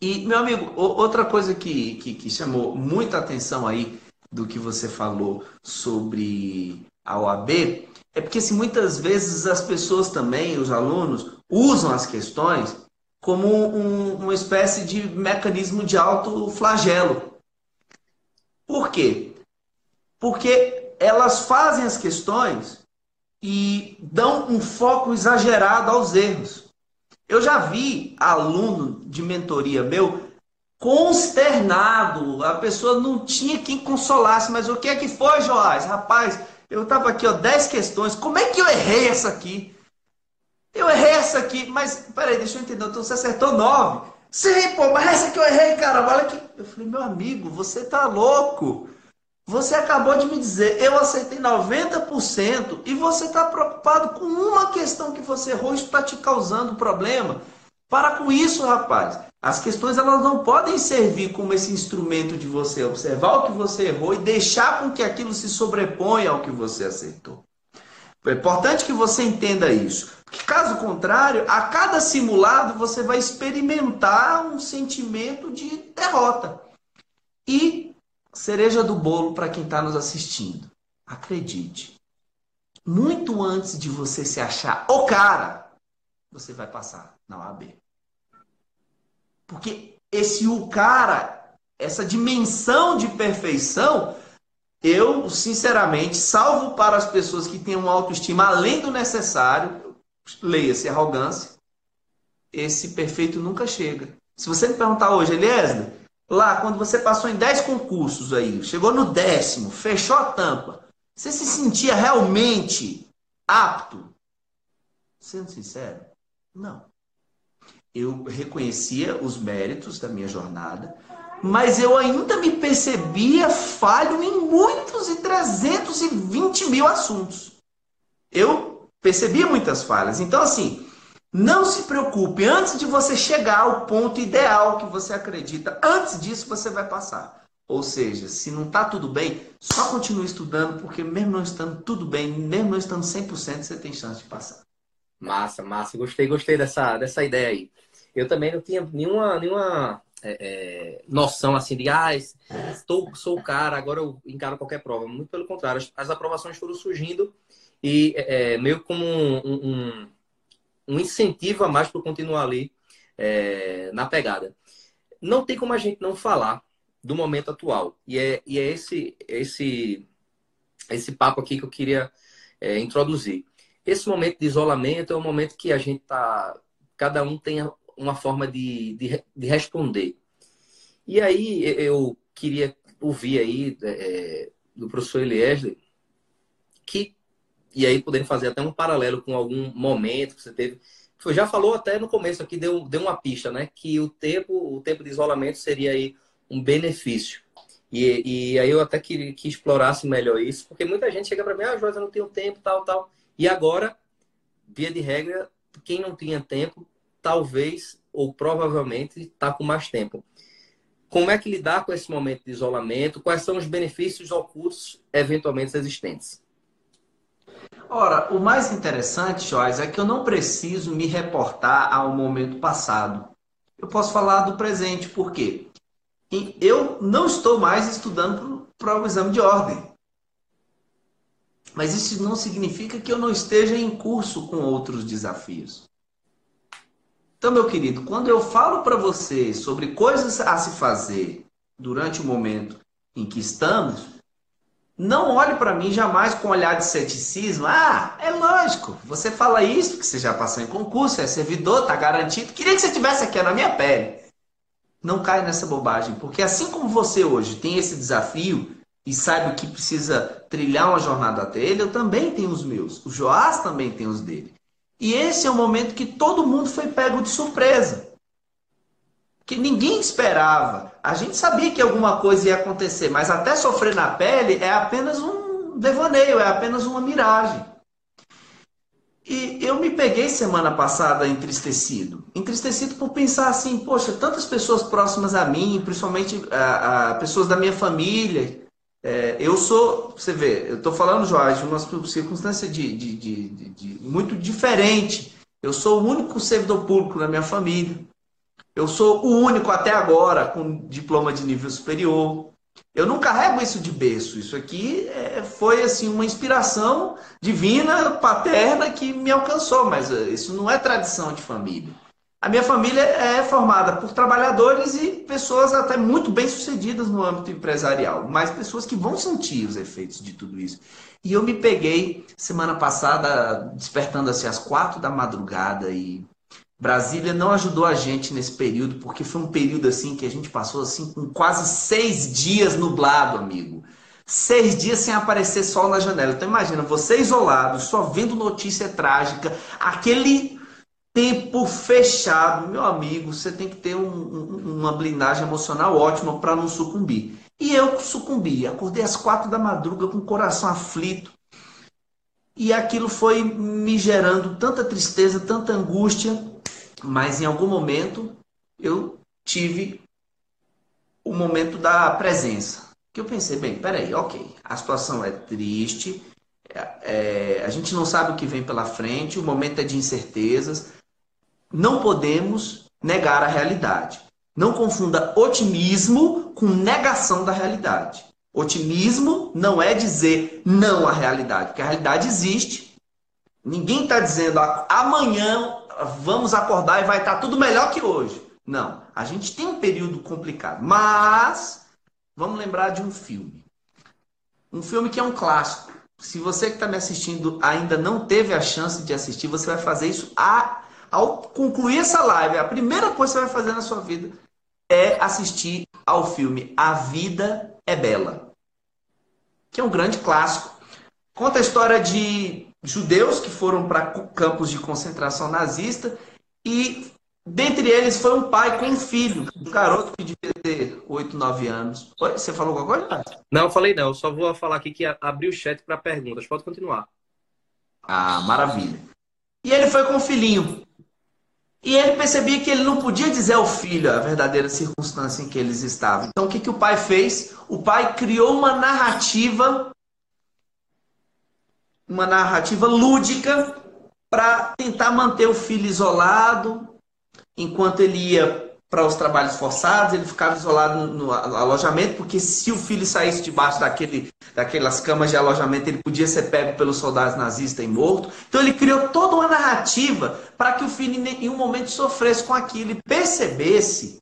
E, meu amigo, outra coisa que, que, que chamou muita atenção aí do que você falou sobre a O A B, é porque assim, muitas vezes as pessoas também, os alunos, usam as questões como um, uma espécie de mecanismo de autoflagelo. Por quê? Porque elas fazem as questões e dão um foco exagerado aos erros. Eu já vi aluno de mentoria meu consternado, a pessoa não tinha quem consolasse, mas o que é que foi, Joás? Rapaz, eu estava aqui, ó, dez questões, como é que eu errei essa aqui? Eu errei essa aqui, mas, peraí, deixa eu entender, então você acertou nove. Sim, pô, mas essa que eu errei, cara, olha que... Eu falei, meu amigo, você tá louco. Você acabou de me dizer, eu acertei noventa por cento e você tá preocupado com uma questão que você errou, isso tá te causando problema. Para com isso, rapaz. As questões, elas não podem servir como esse instrumento de você observar o que você errou e deixar com que aquilo se sobreponha ao que você acertou. É importante que você entenda isso. Porque caso contrário, a cada simulado você vai experimentar um sentimento de derrota. E cereja do bolo para quem está nos assistindo. Acredite, muito antes de você se achar o cara, você vai passar na O A B. Porque esse o cara, essa dimensão de perfeição... Eu, sinceramente, salvo para as pessoas que têm uma autoestima além do necessário, leia-se arrogância, esse perfeito nunca chega. Se você me perguntar hoje, Eliasley, lá quando você passou em dez concursos aí, chegou no décimo, fechou a tampa, você se sentia realmente apto? Sendo sincero, não. Eu reconhecia os méritos da minha jornada, mas eu ainda me percebia falho em muitos e trezentos e vinte mil assuntos. Eu percebia muitas falhas. Então, assim, não se preocupe. Antes de você chegar ao ponto ideal que você acredita, antes disso você vai passar. Ou seja, se não está tudo bem, só continue estudando, porque mesmo não estando tudo bem, mesmo não estando cem por cento, você tem chance de passar. Massa, massa. Gostei, gostei dessa, dessa ideia aí. Eu também não tinha nenhuma... nenhuma... É, é, noção assim de ah, estou, sou o cara, agora eu encaro qualquer prova. Muito pelo contrário, as, as aprovações foram surgindo e é, meio como um, um, um incentivo a mais para eu continuar ali é, na pegada. Não tem como a gente não falar do momento atual. E é, e é esse, esse, esse papo aqui que eu queria é, introduzir. Esse momento de isolamento é um momento que a gente tá, cada um tem a uma forma de, de, de responder. E aí eu queria ouvir aí é, do professor Eliasley, que, e aí podendo fazer até um paralelo com algum momento que você teve, você já falou até no começo aqui, deu, deu uma pista, né? Que o tempo, o tempo de isolamento seria aí um benefício. E, e aí eu até queria que explorasse melhor isso, porque muita gente chega para mim, ah, Joás, eu não tenho tempo, tal, tal. E agora, via de regra, quem não tinha tempo, talvez ou provavelmente está com mais tempo. Como é que lidar com esse momento de isolamento? Quais são os benefícios ocultos eventualmente existentes? Ora, o mais interessante, Joás, é que eu não preciso me reportar ao momento passado. Eu posso falar do presente, por quê? Eu não estou mais estudando para o exame de ordem. Mas isso não significa que eu não esteja em curso com outros desafios. Então, meu querido, quando eu falo para você sobre coisas a se fazer durante o momento em que estamos, não olhe para mim jamais com um olhar de ceticismo. Ah, é lógico, você fala isso porque você já passou em concurso, é servidor, está garantido. Queria que você estivesse aqui na minha pele. Não caia nessa bobagem, porque assim como você hoje tem esse desafio e sabe que precisa trilhar uma jornada até ele, eu também tenho os meus. O Joás também tem os dele. E esse é o momento que todo mundo foi pego de surpresa. Que ninguém esperava. A gente sabia que alguma coisa ia acontecer, mas até sofrer na pele é apenas um devaneio, é apenas uma miragem. E eu me peguei semana passada entristecido. Entristecido por pensar assim, poxa, tantas pessoas próximas a mim, principalmente a, a pessoas da minha família. É, eu sou, você vê, eu estou falando, Jorge, de uma circunstância de, de, de, de, de, muito diferente. Eu sou o único servidor público na minha família. Eu sou o único até agora com diploma de nível superior. Eu não carrego isso de berço. Isso aqui é, foi assim, uma inspiração divina, paterna, que me alcançou, mas isso não é tradição de família. A minha família é formada por trabalhadores e pessoas até muito bem-sucedidas no âmbito empresarial, mas pessoas que vão sentir os efeitos de tudo isso. E eu me peguei semana passada despertando assim, às quatro da madrugada, e Brasília não ajudou a gente nesse período, porque foi um período assim que a gente passou assim com quase seis dias nublado, amigo. Seis dias sem aparecer sol na janela. Então imagina, você isolado, só vendo notícia trágica, aquele tempo fechado. Meu amigo, você tem que ter um, um, uma blindagem emocional ótima para não sucumbir. E eu sucumbi, acordei às quatro da madruga com o coração aflito. E aquilo foi me gerando tanta tristeza, tanta angústia. Mas em algum momento eu tive o momento da presença. Que eu pensei, bem, peraí, ok, a situação é triste, é, é, a gente não sabe o que vem pela frente, o momento é de incertezas. Não podemos negar a realidade. Não confunda otimismo com negação da realidade. Otimismo não é dizer não à realidade, porque a realidade existe. Ninguém está dizendo ah, amanhã vamos acordar e vai estar tudo melhor que hoje. Não, a gente tem um período complicado, mas vamos lembrar de um filme. Um filme que é um clássico. Se você que está me assistindo ainda não teve a chance de assistir, você vai fazer isso a, ao concluir essa live. A primeira coisa que você vai fazer na sua vida é assistir ao filme A Vida é Bela, que é um grande clássico. Conta a história de judeus que foram para campos de concentração nazista, e dentre eles foi um pai com um filho, um garoto que devia ter oito, nove anos. Oi, você falou alguma coisa? Não, eu falei não, eu só vou falar aqui que abri o chat para perguntas, pode continuar. Ah, maravilha. E ele foi com o filhinho, e ele percebia que ele não podia dizer ao filho a verdadeira circunstância em que eles estavam. Então o que, que o pai fez? O pai criou uma narrativa uma narrativa lúdica para tentar manter o filho isolado. Enquanto ele ia para os trabalhos forçados, ele ficava isolado no alojamento, porque se o filho saísse debaixo daquele, daquelas camas de alojamento, ele podia ser pego pelos soldados nazistas e morto. Então ele criou toda uma narrativa para que o filho em um momento sofresse com aquilo e percebesse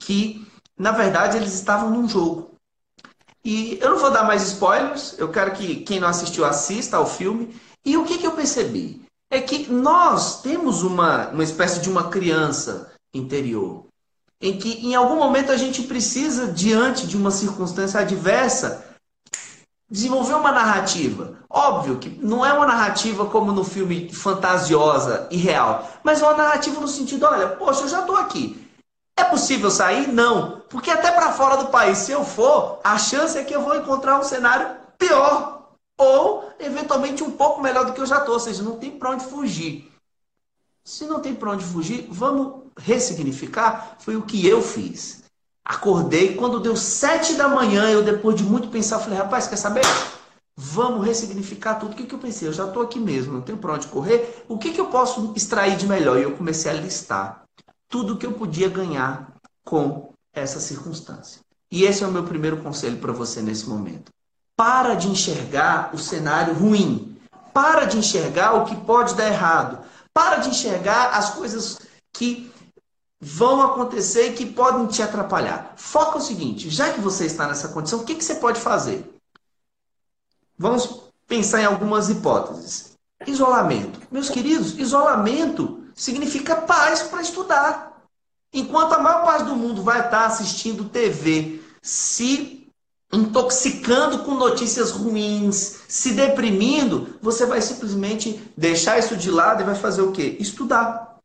que, na verdade, eles estavam num jogo. E eu não vou dar mais spoilers, eu quero que quem não assistiu assista ao filme. E o que, que eu percebi? É que nós temos uma, uma espécie de uma criança interior, em que em algum momento a gente precisa, diante de uma circunstância adversa, desenvolver uma narrativa. Óbvio que não é uma narrativa como no filme, fantasiosa e real, mas uma narrativa no sentido, olha, poxa, eu já estou aqui. É possível sair? Não. Porque até para fora do país, se eu for, a chance é que eu vou encontrar um cenário pior ou, eventualmente, um pouco melhor do que eu já estou. Ou seja, não tem para onde fugir. Se não tem para onde fugir, vamos ressignificar. Foi o que eu fiz. Acordei, quando deu sete da manhã, eu, depois de muito pensar, falei, rapaz, quer saber? Vamos ressignificar tudo. O que, que eu pensei? Eu já estou aqui mesmo, não tem para onde correr. O que, que eu posso extrair de melhor? E eu comecei a listar tudo que eu podia ganhar com essa circunstância. E esse é o meu primeiro conselho para você nesse momento. Para de enxergar o cenário ruim. Para de enxergar o que pode dar errado. Para de enxergar as coisas que vão acontecer e que podem te atrapalhar. Foca o seguinte, já que você está nessa condição, o que, que você pode fazer? Vamos pensar em algumas hipóteses. Isolamento. Meus queridos, isolamento significa paz para estudar. Enquanto a maior parte do mundo vai estar assistindo T V, se intoxicando com notícias ruins, se deprimindo, você vai simplesmente deixar isso de lado e vai fazer o quê? Estudar.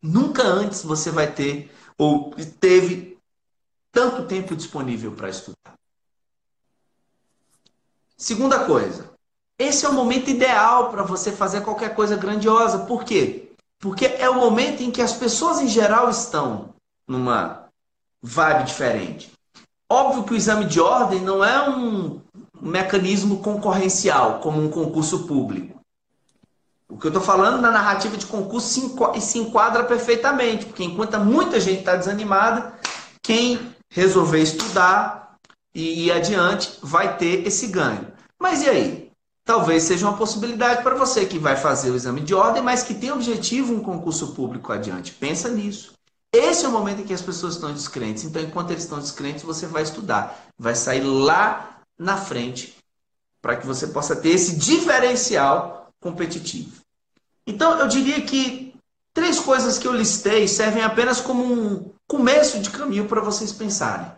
Nunca antes você vai ter ou teve tanto tempo disponível para estudar. Segunda coisa, Esse é o momento ideal para você fazer qualquer coisa grandiosa. Por quê? Porque é o momento em que as pessoas em geral estão numa vibe diferente. Óbvio que o exame de ordem não é um mecanismo concorrencial, como um concurso público. O que eu estou falando na narrativa de concurso se enquadra perfeitamente, porque enquanto muita gente está desanimada, quem resolver estudar e ir adiante vai ter esse ganho. Mas e aí? Talvez seja uma possibilidade para você que vai fazer o exame de ordem, mas que tem objetivo um concurso público adiante. Pensa nisso. Esse é o momento em que as pessoas estão descrentes. Então, enquanto eles estão descrentes, você vai estudar. Vai sair lá na frente para que você possa ter esse diferencial competitivo. Então, eu diria que três coisas que eu listei servem apenas como um começo de caminho para vocês pensarem.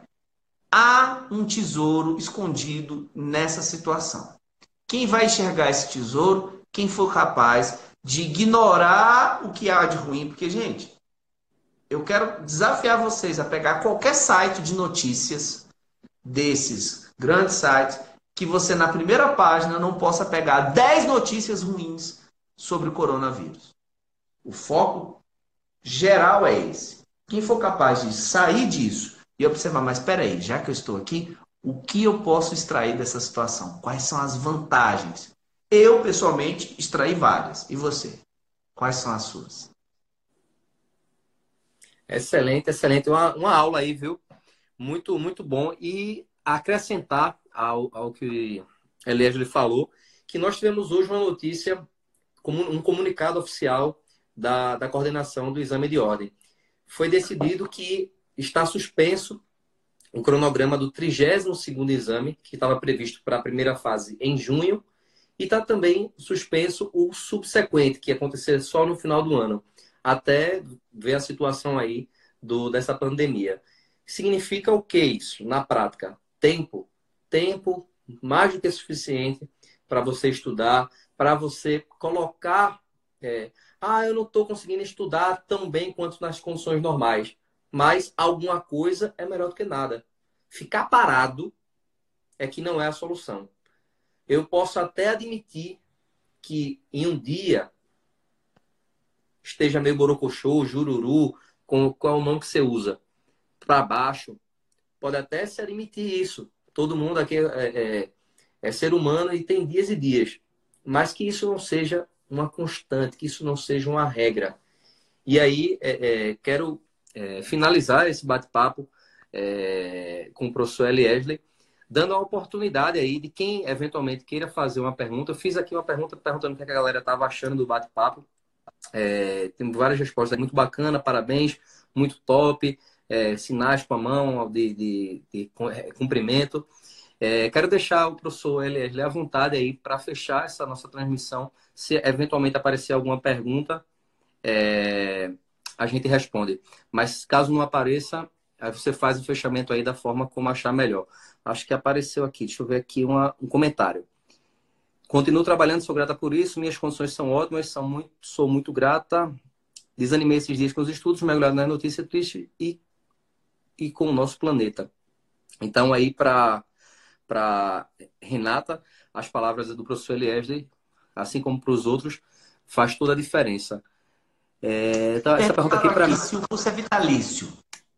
Há um tesouro escondido nessa situação. Quem vai enxergar esse tesouro? Quem for capaz de ignorar o que há de ruim. Porque, gente, eu quero desafiar vocês a pegar qualquer site de notícias desses grandes sites que você, na primeira página, não possa pegar dez notícias ruins sobre o coronavírus. O foco geral é esse. Quem for capaz de sair disso e observar, mas peraí, já que eu estou aqui, o que eu posso extrair dessa situação? Quais são as vantagens? Eu, pessoalmente, extraí várias. E você? Quais são as suas? Excelente, excelente. Uma, uma aula aí, viu? Muito, muito bom. E acrescentar ao, ao que Eliasley falou, que nós tivemos hoje uma notícia, um comunicado oficial da, da coordenação do exame de ordem. Foi decidido que está suspenso o cronograma do trigésimo segundo exame, que estava previsto para a primeira fase em junho, e está também suspenso o subsequente, que ia acontecer só no final do ano, até ver a situação aí do, dessa pandemia. Significa o que isso, na prática? Tempo. Tempo mais do que suficiente para você estudar, para você colocar... É, ah, eu não estou conseguindo estudar tão bem quanto nas condições normais. Mas alguma coisa é melhor do que nada. Ficar parado é que não é a solução. Eu posso até admitir que em um dia esteja meio borocochô, jururu, com qual nome que você usa, para baixo. Pode até se admitir isso. Todo mundo aqui é, é, é ser humano e tem dias e dias. Mas que isso não seja uma constante, que isso não seja uma regra. E aí, é, é, quero... É, finalizar esse bate-papo é, com o professor Eliasley, dando a oportunidade aí de quem eventualmente queira fazer uma pergunta. Eu fiz aqui uma pergunta perguntando o que a galera estava achando do bate-papo. É, tem várias respostas, muito bacana, parabéns, muito top, é, sinais com a mão de, de, de cumprimento. É, quero deixar o professor Eliasley à vontade aí para fechar essa nossa transmissão. Se eventualmente aparecer alguma pergunta, é... a gente responde. Mas caso não apareça, aí você faz o fechamento aí da forma como achar melhor. Acho que apareceu aqui. Deixa eu ver aqui uma, um comentário. Continuo trabalhando, sou grata por isso. Minhas condições são ótimas, são muito, sou muito grata. Desanimei esses dias com os estudos, mergulhado nas notícias tristes e, e com o nosso planeta. Então, aí para Renata, as palavras do professor Eliasley, assim como para os outros, faz toda a diferença. É, então, essa pergunta aqui para mim. Se o curso é vitalício,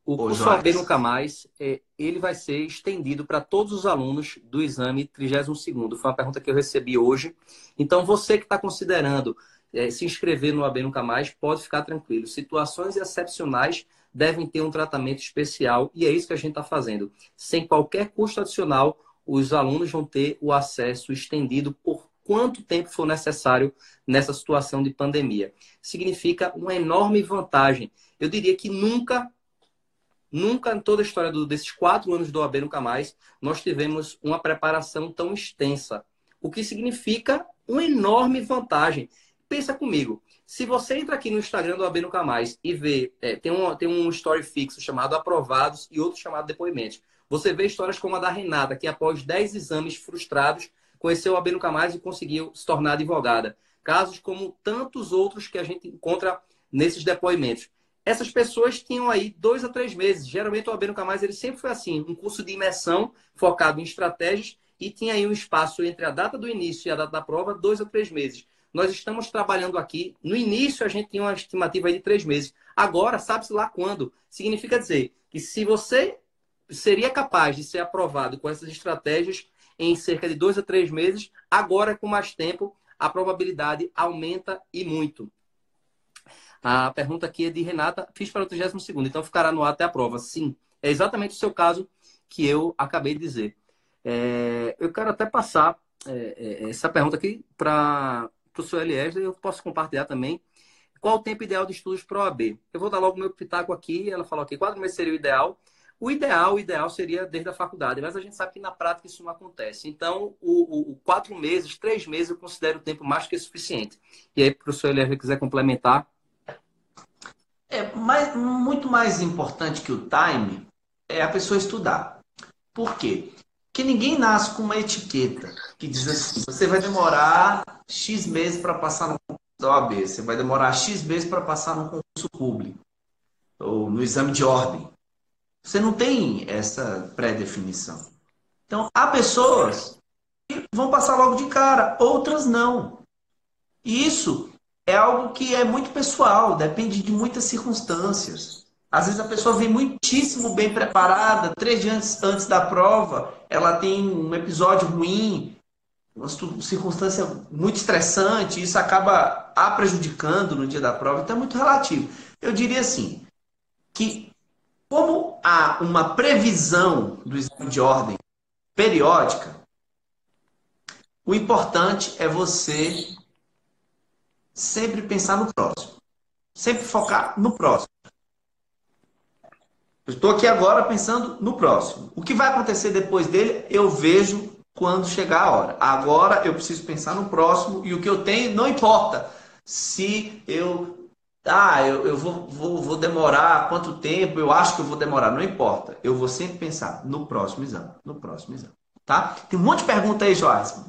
o curso O A B Nunca Mais, é, ele vai ser estendido para todos os alunos do exame trigésimo segundo. Foi uma pergunta que eu recebi hoje. Então, você que está considerando é, se inscrever no O A B Nunca Mais, pode ficar tranquilo. Situações excepcionais devem ter um tratamento especial e é isso que a gente está fazendo. Sem qualquer custo adicional, os alunos vão ter o acesso estendido por quanto tempo for necessário nessa situação de pandemia. Significa uma enorme vantagem. Eu diria que nunca, nunca em toda a história do, desses quatro anos do O A B Nunca Mais, nós tivemos uma preparação tão extensa. O que significa uma enorme vantagem. Pensa comigo. Se você entra aqui no Instagram do O A B Nunca Mais e vê, é, tem, um, tem um story fixo chamado Aprovados e outro chamado Depoimentos. Você vê histórias como a da Renata, que após dez exames frustrados, conheceu o O A B Nunca Mais e conseguiu se tornar advogada. Casos como tantos outros que a gente encontra nesses depoimentos. Essas pessoas tinham aí dois a três meses. Geralmente o O A B Nunca Mais ele sempre foi assim, um curso de imersão focado em estratégias e tinha aí um espaço entre a data do início e a data da prova, dois ou três meses. Nós estamos trabalhando aqui. No início, a gente tinha uma estimativa aí de três meses. Agora, sabe-se lá quando. Significa dizer que se você seria capaz de ser aprovado com essas estratégias em cerca de dois a três meses, agora, com mais tempo, a probabilidade aumenta e muito. A pergunta aqui é de Renata. Fiz para o trigésimo segundo, então ficará no ar até a prova. Sim, é exatamente o seu caso que eu acabei de dizer. É, eu quero até passar é, é, essa pergunta aqui para... para o senhor Eliasley, eu posso compartilhar também. Qual o tempo ideal de estudos para a O A B? Eu vou dar logo meu pitaco aqui. Ela falou aqui, quatro meses seria o ideal. O ideal, o ideal seria desde a faculdade, mas a gente sabe que na prática isso não acontece. Então, o, o, o quatro meses, três meses, eu considero o tempo mais que suficiente. E aí, para o senhor Eliasley quiser complementar. É mais, muito mais importante que o time é a pessoa estudar. Por quê? Porque ninguém nasce com uma etiqueta que diz assim, você vai demorar X meses para passar no concurso da O A B, você vai demorar X meses para passar no concurso público, ou no exame de ordem. Você não tem essa pré-definição. Então, há pessoas que vão passar logo de cara, outras não. E isso é algo que é muito pessoal, depende de muitas circunstâncias. Às vezes a pessoa vem muitíssimo bem preparada, três dias antes da prova, ela tem um episódio ruim, uma circunstância muito estressante, isso acaba a prejudicando no dia da prova, então é muito relativo. Eu diria assim, que como há uma previsão do exame de ordem periódica, o importante é você sempre pensar no próximo, sempre focar no próximo. Eu estou aqui agora pensando no próximo. O que vai acontecer depois dele, eu vejo quando chegar a hora. Agora eu preciso pensar no próximo e o que eu tenho não importa. Se eu... Ah, eu, eu vou, vou, vou demorar quanto tempo, eu acho que eu vou demorar. Não importa. Eu vou sempre pensar no próximo exame. No próximo exame. Tá? Tem um monte de pergunta aí, Joás.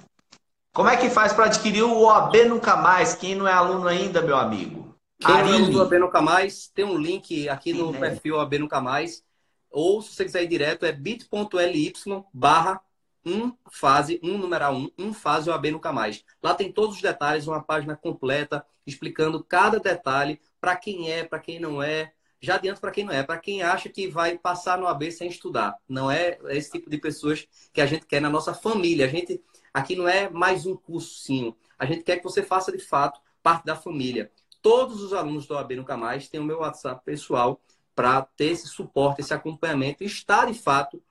Como é que faz para adquirir o O A B Nunca Mais? Quem não é aluno ainda, meu amigo? Quem do O A B Nunca Mais, tem um link aqui no Sim, né? perfil O A B Nunca Mais. Ou, se você quiser ir direto, é bit.ly barra 1 fase, 1 numeral 1, 1 fase O A B Nunca Mais. Lá tem todos os detalhes, uma página completa, explicando cada detalhe, para quem é, para quem não é. Já adianto para quem não é, para quem acha que vai passar no O A B sem estudar. Não é esse tipo de pessoas que a gente quer na nossa família. A gente, aqui não é mais um cursinho. A gente quer que você faça, de fato, parte da família. Todos os alunos do O A B Nunca Mais têm o meu WhatsApp pessoal para ter esse suporte, esse acompanhamento e estar, de fato,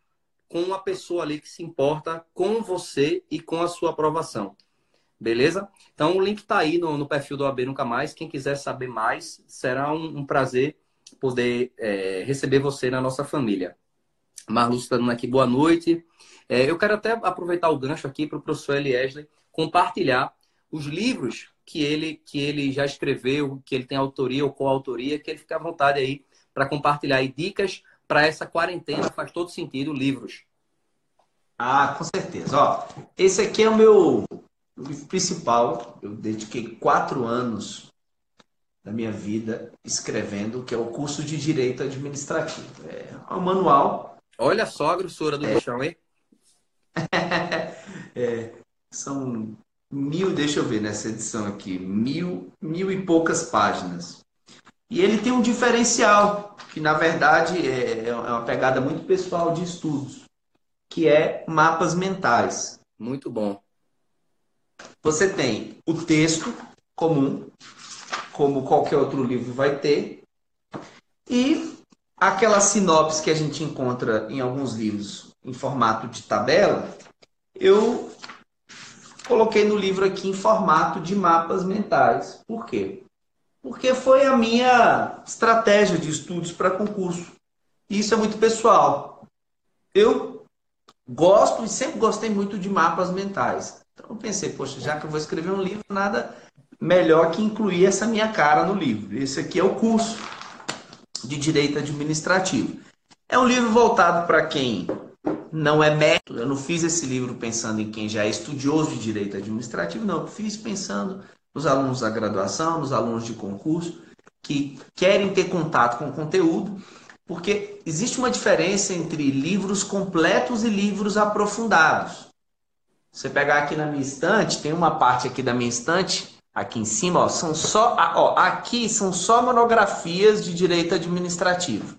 com uma pessoa ali que se importa com você e com a sua aprovação. Beleza? Então, o link está aí no, no perfil do O A B Nunca Mais. Quem quiser saber mais, será um, um prazer poder é, receber você na nossa família. Marlos está dando aqui boa noite. É, eu quero até aproveitar o gancho aqui para o professor Eliasley compartilhar os livros que ele, que ele já escreveu, que ele tem autoria ou coautoria, que ele fica à vontade aí para compartilhar aí dicas para essa quarentena, faz todo sentido, livros. Ah, com certeza. Ó, esse aqui é o meu livro principal, eu dediquei quatro anos da minha vida escrevendo, que é o curso de Direito Administrativo. É um manual. Olha só a grossura do bichão, é. hein? é, são... Mil, deixa eu ver nessa edição aqui, mil, mil e poucas páginas. E ele tem um diferencial, que na verdade é, é uma pegada muito pessoal de estudos, que é mapas mentais. Muito bom. Você tem o texto comum, como qualquer outro livro vai ter, e aquela sinopse que a gente encontra em alguns livros em formato de tabela, eu... coloquei no livro aqui em formato de mapas mentais. Por quê? Porque foi a minha estratégia de estudos para concurso. E isso é muito pessoal. Eu gosto e sempre gostei muito de mapas mentais. Então eu pensei, poxa, já que eu vou escrever um livro, nada melhor que incluir essa minha cara no livro. Esse aqui é o curso de Direito Administrativo. É um livro voltado para quem... não é método, eu não fiz esse livro pensando em quem já é estudioso de Direito Administrativo, não, eu fiz pensando nos alunos da graduação, nos alunos de concurso, que querem ter contato com o conteúdo, porque existe uma diferença entre livros completos e livros aprofundados. Você pegar aqui na minha estante, tem uma parte aqui da minha estante, aqui em cima, ó, são só, ó, aqui são só monografias de direito administrativo.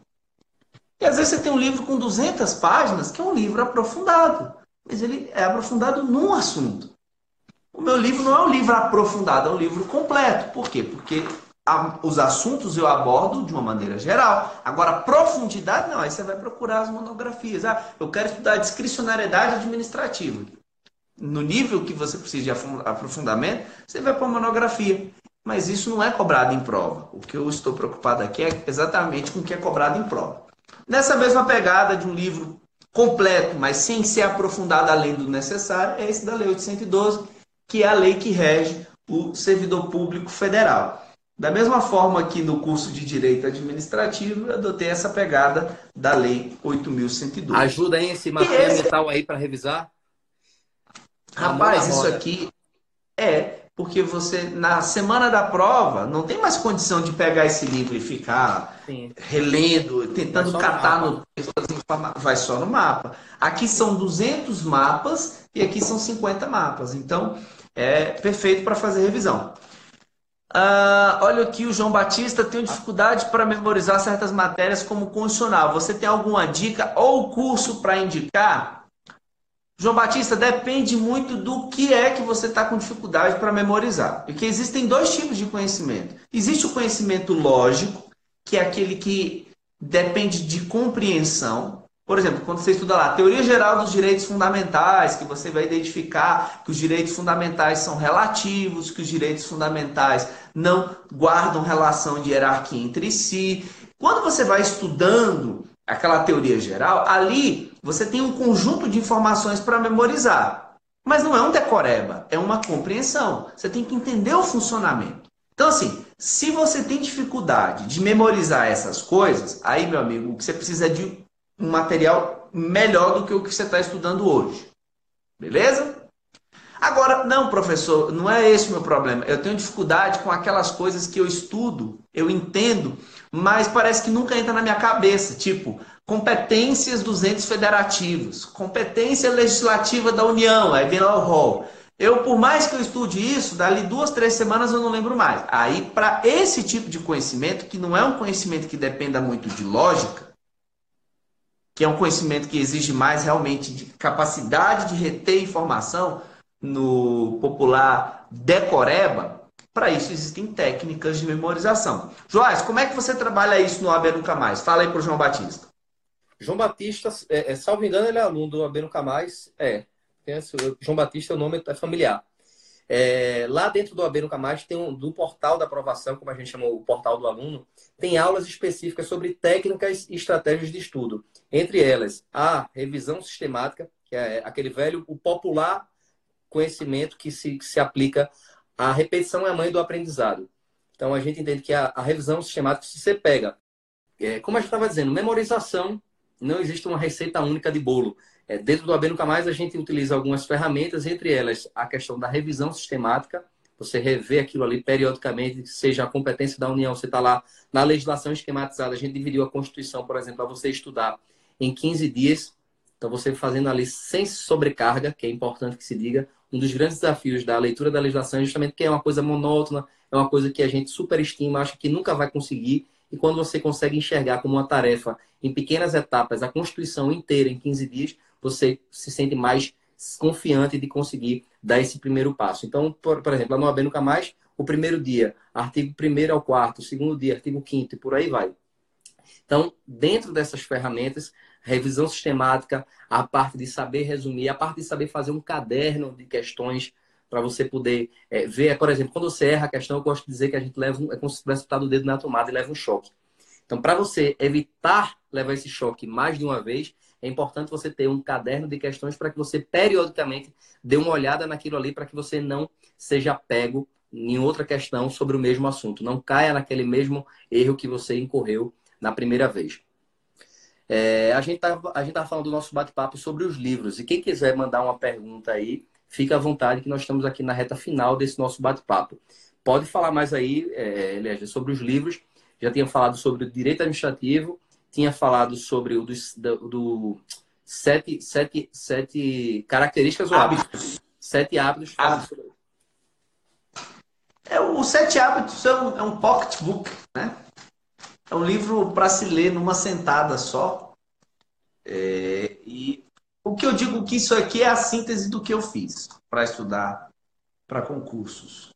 E às vezes você tem um livro com duzentas páginas, que é um livro aprofundado, mas ele é aprofundado num assunto. O meu livro não é um livro aprofundado, é um livro completo. Por quê? Porque a, os assuntos eu abordo de uma maneira geral. Agora, profundidade, não. Aí você vai procurar as monografias. Ah, eu quero estudar discricionariedade administrativa. No nível que você precisa de aprofundamento, você vai para a monografia. Mas isso não é cobrado em prova. O que eu estou preocupado aqui é exatamente com o que é cobrado em prova. Nessa mesma pegada de um livro completo, mas sem ser aprofundado além do necessário, é esse da Lei oitocentos e doze, que é a lei que rege o servidor público federal. Da mesma forma que no curso de Direito Administrativo, eu adotei essa pegada da Lei oito mil cento e doze. Ajuda aí esse material esse... mental aí para revisar? Rapaz, isso aqui é porque você, na semana da prova, não tem mais condição de pegar esse livro e ficar Sim. relendo, tentando catar no texto. Vai só no mapa. Aqui são duzentos mapas e aqui são cinquenta mapas. Então... é perfeito para fazer revisão. Ah, olha aqui, o João Batista tem dificuldade para memorizar certas matérias como constitucional. Você tem alguma dica ou curso para indicar? João Batista, depende muito do que é que você está com dificuldade para memorizar. Porque existem dois tipos de conhecimento. Existe o conhecimento lógico, que é aquele que depende de compreensão. Por exemplo, quando você estuda lá, teoria geral dos direitos fundamentais, que você vai identificar que os direitos fundamentais são relativos, que os direitos fundamentais não guardam relação de hierarquia entre si. Quando você vai estudando aquela teoria geral, ali você tem um conjunto de informações para memorizar. Mas não é um decoreba, é uma compreensão. Você tem que entender o funcionamento. Então, assim, se você tem dificuldade de memorizar essas coisas, aí, meu amigo, o que você precisa é de um material melhor do que o que você está estudando hoje. Beleza? Agora, não, professor, não é esse o meu problema. Eu tenho dificuldade com aquelas coisas que eu estudo, eu entendo, mas parece que nunca entra na minha cabeça. Tipo, competências dos entes federativos, competência legislativa da União, aí vem lá o rol. Eu, por mais que eu estude isso, dali duas, três semanas eu não lembro mais. Aí, para esse tipo de conhecimento, que não é um conhecimento que dependa muito de lógica, que é um conhecimento que exige mais realmente de capacidade de reter informação, no popular decoreba, para isso existem técnicas de memorização. Joás, como é que você trabalha isso no O A B Nunca Mais? Fala aí para o João Batista. João Batista, é, é, salvo engano, ele é aluno do O A B Nunca Mais. É, penso, João Batista, o nome é familiar. É, lá dentro do O A B Nunca Mais, tem um, do portal da aprovação, como a gente chama o portal do aluno, tem aulas específicas sobre técnicas e estratégias de estudo. Entre elas, a revisão sistemática, que é aquele velho, o popular conhecimento que se, que se aplica à repetição é a mãe do aprendizado. Então, a gente entende que a, a revisão sistemática, se você pega, é, como a gente estava dizendo, memorização, não existe uma receita única de bolo. Dentro do O A B Nunca Mais, a gente utiliza algumas ferramentas, entre elas a questão da revisão sistemática, você rever aquilo ali periodicamente, seja a competência da União, você está lá na legislação esquematizada, a gente dividiu a Constituição, por exemplo, para você estudar em quinze dias, então você fazendo ali sem sobrecarga, que é importante que se diga, um dos grandes desafios da leitura da legislação é justamente que é uma coisa monótona, é uma coisa que a gente superestima, acha que nunca vai conseguir, e quando você consegue enxergar como uma tarefa em pequenas etapas, a Constituição inteira em quinze dias, você se sente mais confiante de conseguir dar esse primeiro passo. Então, por, por exemplo, lá no O A B Nunca Mais, o primeiro dia, artigo primeiro ao quarto, o segundo dia, artigo quinto, e por aí vai. Então, dentro dessas ferramentas, revisão sistemática, a parte de saber resumir, a parte de saber fazer um caderno de questões para você poder é, ver. Por exemplo, quando você erra a questão, eu gosto de dizer que a gente leva um, é como se tivesse botado o dedo na tomada e leva um choque. Então, para você evitar levar esse choque mais de uma vez, é importante você ter um caderno de questões para que você, periodicamente, dê uma olhada naquilo ali para que você não seja pego em outra questão sobre o mesmo assunto. Não caia naquele mesmo erro que você incorreu na primeira vez. É, a gente tá, a gente tá falando do nosso bate-papo sobre os livros. E quem quiser mandar uma pergunta aí, fica à vontade que nós estamos aqui na reta final desse nosso bate-papo. Pode falar mais aí, é, Eliasley, sobre os livros. Já tinha falado sobre o direito administrativo, tinha falado sobre o do, do sete, sete, sete características ou hábitos. Sete hábitos. hábitos. É, os sete hábitos é um, é um pocketbook, né? É um livro para se ler numa sentada só. É, e o que eu digo que isso aqui é a síntese do que eu fiz para estudar para concursos.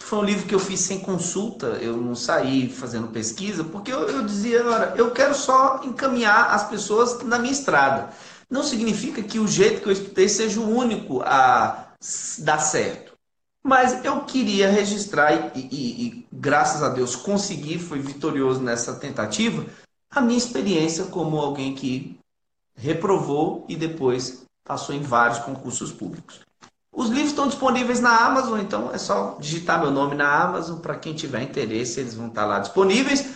Foi um livro que eu fiz sem consulta, eu não saí fazendo pesquisa, porque eu, eu dizia, olha, eu quero só encaminhar as pessoas na minha estrada. Não significa que o jeito que eu estudei seja o único a dar certo. Mas eu queria registrar e, e, e graças a Deus, consegui, fui vitorioso nessa tentativa, a minha experiência como alguém que reprovou e depois passou em vários concursos públicos. Os livros estão disponíveis na Amazon, então é só digitar meu nome na Amazon. Para quem tiver interesse, eles vão estar lá disponíveis.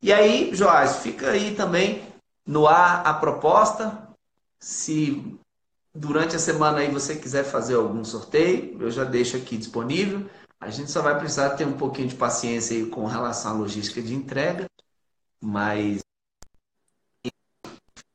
E aí, Joás, fica aí também no ar a proposta. Se durante a semana aí você quiser fazer algum sorteio, eu já deixo aqui disponível. A gente só vai precisar ter um pouquinho de paciência aí com relação à logística de entrega, mas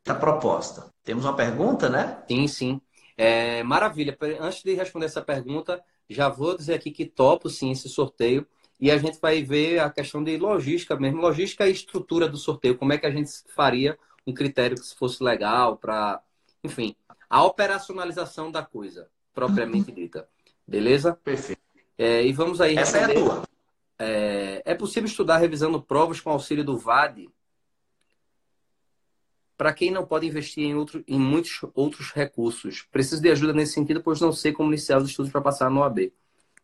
a proposta. Temos uma pergunta, né? Sim, sim. É, maravilha. Antes de responder essa pergunta, já vou dizer aqui que topo sim esse sorteio e a gente vai ver a questão de logística mesmo, logística e estrutura do sorteio, como é que a gente faria um critério que fosse legal para, enfim, a operacionalização da coisa, propriamente dita. Beleza? Perfeito. É, e vamos aí. Essa responder. É a tua. É, é possível estudar revisando provas com auxílio do V A D? Para quem não pode investir em, outro, em muitos outros recursos. Preciso de ajuda nesse sentido, pois não sei como iniciar os estudos para passar na O A B.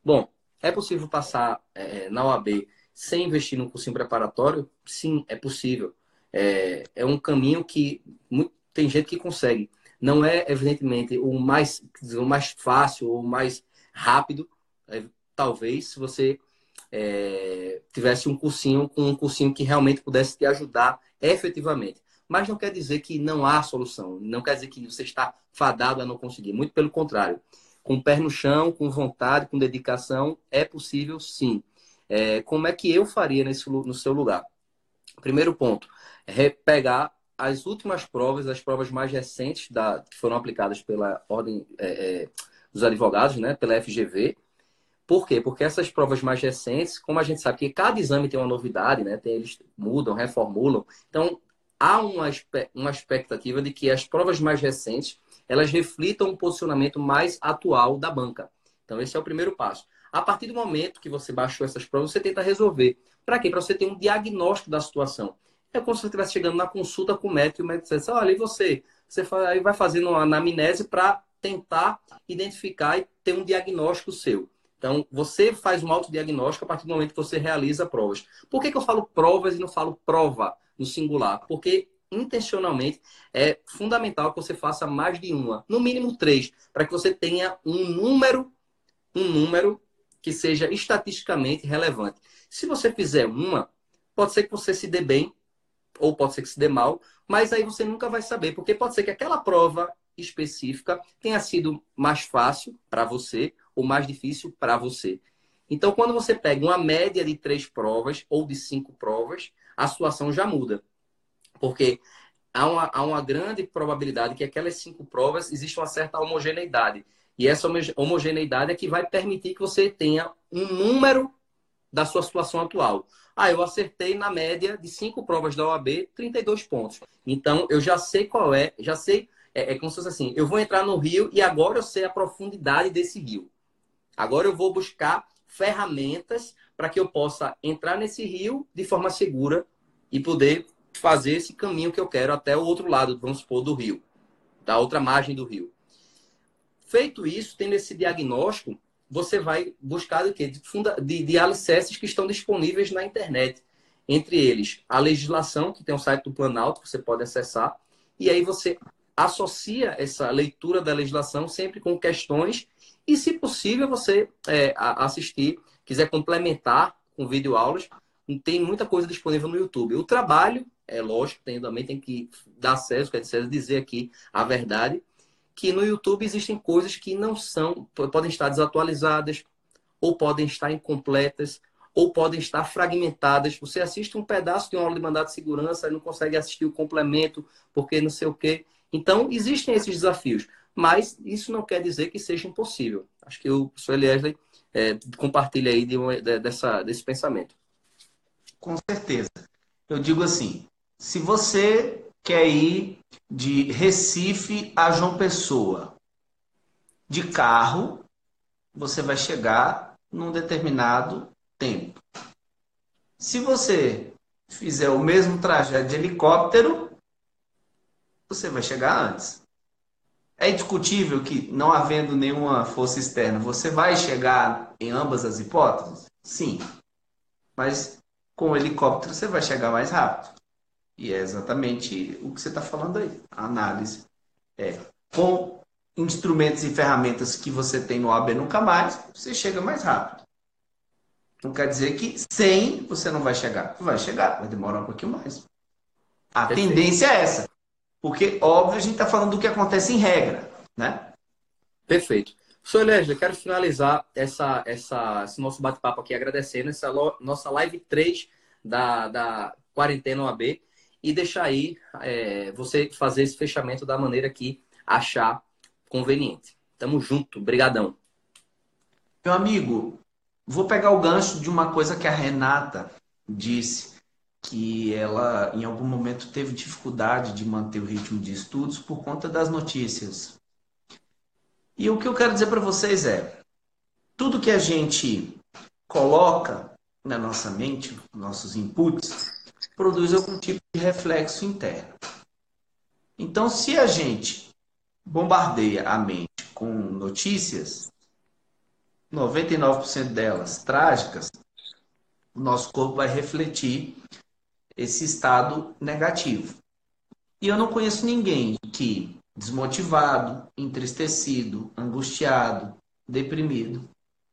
Bom, é possível passar é, na O A B sem investir num cursinho preparatório? Sim, é possível. É, é um caminho que muito, tem gente que consegue. Não é, evidentemente, o mais, o mais fácil ou o mais rápido. É, talvez, se você é, tivesse um cursinho com um cursinho que realmente pudesse te ajudar efetivamente. Mas não quer dizer que não há solução. Não quer dizer que você está fadado a não conseguir. Muito pelo contrário. Com o pé no chão, com vontade, com dedicação, é possível sim. É, como é que eu faria nesse, no seu lugar? Primeiro ponto, é pegar as últimas provas, as provas mais recentes da, que foram aplicadas pela Ordem é, é, dos Advogados, né, pela F G V. Por quê? Porque essas provas mais recentes, como a gente sabe que cada exame tem uma novidade, né, tem, eles mudam, reformulam. Então, há uma expectativa de que as provas mais recentes, elas reflitam um posicionamento mais atual da banca. Então, esse é o primeiro passo. A partir do momento que você baixou essas provas, você tenta resolver. Para quê? Para você ter um diagnóstico da situação. É como se você estivesse chegando na consulta com o médico e o médico dissesse, olha, e você? Você vai fazendo uma anamnese para tentar identificar e ter um diagnóstico seu. Então, você faz um autodiagnóstico a partir do momento que você realiza provas. Por que que eu falo provas e não falo prova no singular? Porque, intencionalmente, é fundamental que você faça mais de uma, no mínimo três, para que você tenha um número, um número que seja estatisticamente relevante. Se você fizer uma, pode ser que você se dê bem, ou pode ser que se dê mal, mas aí você nunca vai saber, porque pode ser que aquela prova específica tenha sido mais fácil para você ou mais difícil para você. Então, quando você pega uma média de três provas ou de cinco provas, a situação já muda. Porque há uma, há uma grande probabilidade que aquelas cinco provas exista uma certa homogeneidade. E essa homogeneidade é que vai permitir que você tenha um número da sua situação atual. Ah, eu acertei na média de cinco provas da O A B, trinta e dois pontos. Então, eu já sei qual é, já sei, é, é como se fosse assim, eu vou entrar no rio e agora eu sei a profundidade desse rio. Agora eu vou buscar ferramentas para que eu possa entrar nesse rio de forma segura e poder fazer esse caminho que eu quero até o outro lado, vamos supor, do rio, da outra margem do rio. Feito isso, tendo esse diagnóstico, você vai buscar o quê? De, de, de alicerces que estão disponíveis na internet. Entre eles, a legislação, que tem um site do Planalto, que você pode acessar, e aí você associa essa leitura da legislação sempre com questões e, se possível, você é, assistir, quiser complementar com videoaulas, tem muita coisa disponível no YouTube. O trabalho, é lógico, tem, também tem que dar acesso, quer dizer, dizer aqui a verdade, que no YouTube existem coisas que não são, podem estar desatualizadas, ou podem estar incompletas, ou podem estar fragmentadas. Você assiste um pedaço de uma aula de mandado de segurança e não consegue assistir o complemento, porque não sei o quê. Então, existem esses desafios, mas isso não quer dizer que seja impossível. Acho que o professor Eliasley é, compartilha aí de uma, de, dessa, desse pensamento. Com certeza. Eu digo assim, se você quer ir de Recife a João Pessoa de carro, você vai chegar num determinado tempo. Se você fizer o mesmo trajeto de helicóptero, você vai chegar antes. É discutível que, não havendo nenhuma força externa, você vai chegar em ambas as hipóteses? Sim. Mas com o helicóptero você vai chegar mais rápido. E é exatamente o que você está falando aí. A análise é, com instrumentos e ferramentas que você tem no O A B Nunca Mais, você chega mais rápido. Não quer dizer que sem você não vai chegar. Vai chegar, vai demorar um pouquinho mais. A Perfeito. Tendência é essa. Porque, óbvio, a gente está falando do que acontece em regra, né? Perfeito. Professor Eliasley, quero finalizar essa, essa, esse nosso bate-papo aqui agradecendo essa nossa live três da, da Quarentena O A B e deixar aí é, você fazer esse fechamento da maneira que achar conveniente. Tamo junto. Brigadão. Meu amigo, vou pegar o gancho de uma coisa que a Renata disse, que ela em algum momento teve dificuldade de manter o ritmo de estudos por conta das notícias. E o que eu quero dizer para vocês é, tudo que a gente coloca na nossa mente, nossos inputs, produz algum tipo de reflexo interno. Então, se a gente bombardeia a mente com notícias, noventa e nove por cento delas trágicas, o nosso corpo vai refletir esse estado negativo. E eu não conheço ninguém que, desmotivado, entristecido, angustiado, deprimido,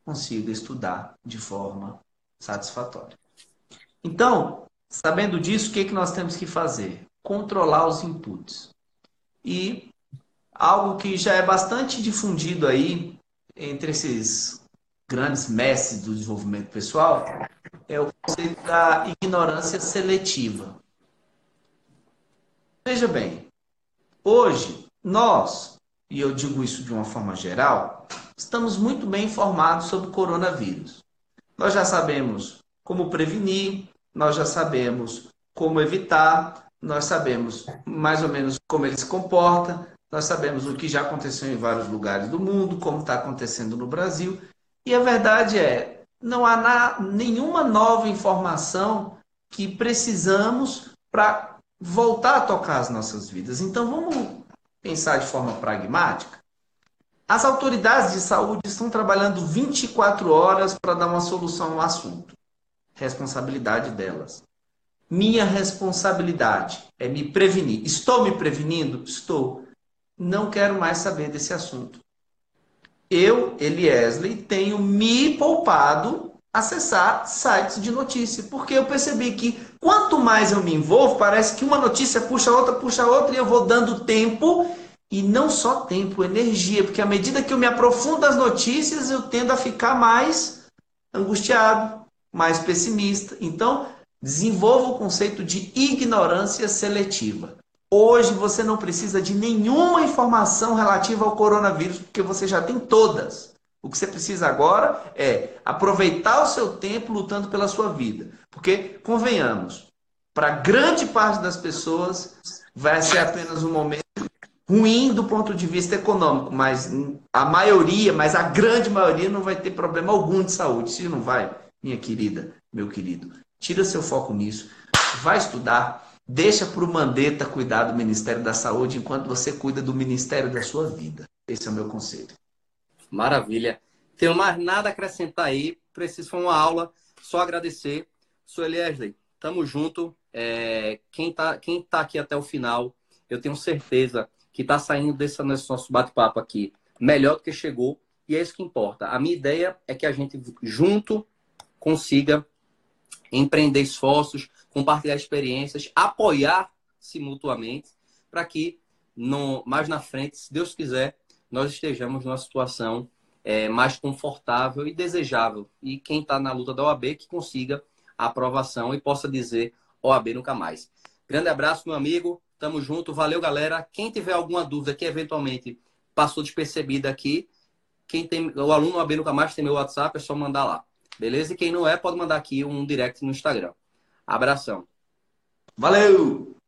consiga estudar de forma satisfatória. Então, sabendo disso, o que é que nós temos que fazer? Controlar os inputs. E algo que já é bastante difundido aí entre esses grandes mestres do desenvolvimento pessoal é o conceito da ignorância seletiva. Veja bem, hoje nós, e eu digo isso de uma forma geral, estamos muito bem informados sobre o coronavírus. Nós já sabemos como prevenir, nós já sabemos como evitar, nós sabemos mais ou menos como ele se comporta, nós sabemos o que já aconteceu em vários lugares do mundo, como está acontecendo no Brasil. E a verdade é, não há na, nenhuma nova informação que precisamos para voltar a tocar as nossas vidas. Então, vamos pensar de forma pragmática. As autoridades de saúde estão trabalhando vinte e quatro horas para dar uma solução ao assunto. Responsabilidade delas. Minha responsabilidade é me prevenir. Estou me prevenindo? Estou. Não quero mais saber desse assunto. Eu, Eliasley, tenho me poupado acessar sites de notícia, porque eu percebi que quanto mais eu me envolvo, parece que uma notícia puxa outra, puxa outra, e eu vou dando tempo, e não só tempo, energia, porque à medida que eu me aprofundo das notícias, eu tendo a ficar mais angustiado, mais pessimista. Então, desenvolvo o conceito de ignorância seletiva. Hoje você não precisa de nenhuma informação relativa ao coronavírus, porque você já tem todas. O que você precisa agora é aproveitar o seu tempo lutando pela sua vida. Porque, convenhamos, para grande parte das pessoas vai ser apenas um momento ruim do ponto de vista econômico, mas a maioria, mas a grande maioria não vai ter problema algum de saúde. Se não vai, minha querida, meu querido, tira seu foco nisso, vai estudar. Deixa para o Mandetta cuidar do Ministério da Saúde enquanto você cuida do Ministério da sua vida. Esse é o meu conselho. Maravilha. Tenho mais nada a acrescentar aí. Preciso foi uma aula. Só agradecer. Sou Eliasley. Tamo junto. É, quem tá, quem tá aqui até o final, eu tenho certeza que tá saindo desse nosso bate-papo aqui melhor do que chegou. E é isso que importa. A minha ideia é que a gente junto consiga empreender esforços, compartilhar experiências, apoiar-se mutuamente, para que no, mais na frente, se Deus quiser, nós estejamos numa situação é, mais confortável e desejável. E quem está na luta da O A B, que consiga a aprovação e possa dizer O A B Nunca Mais. Grande abraço, meu amigo. Tamo junto. Valeu, galera. Quem tiver alguma dúvida que eventualmente passou despercebida aqui, quem tem o aluno O A B Nunca Mais tem meu WhatsApp, é só mandar lá. Beleza? E quem não é, pode mandar aqui um direct no Instagram. Abração. Valeu!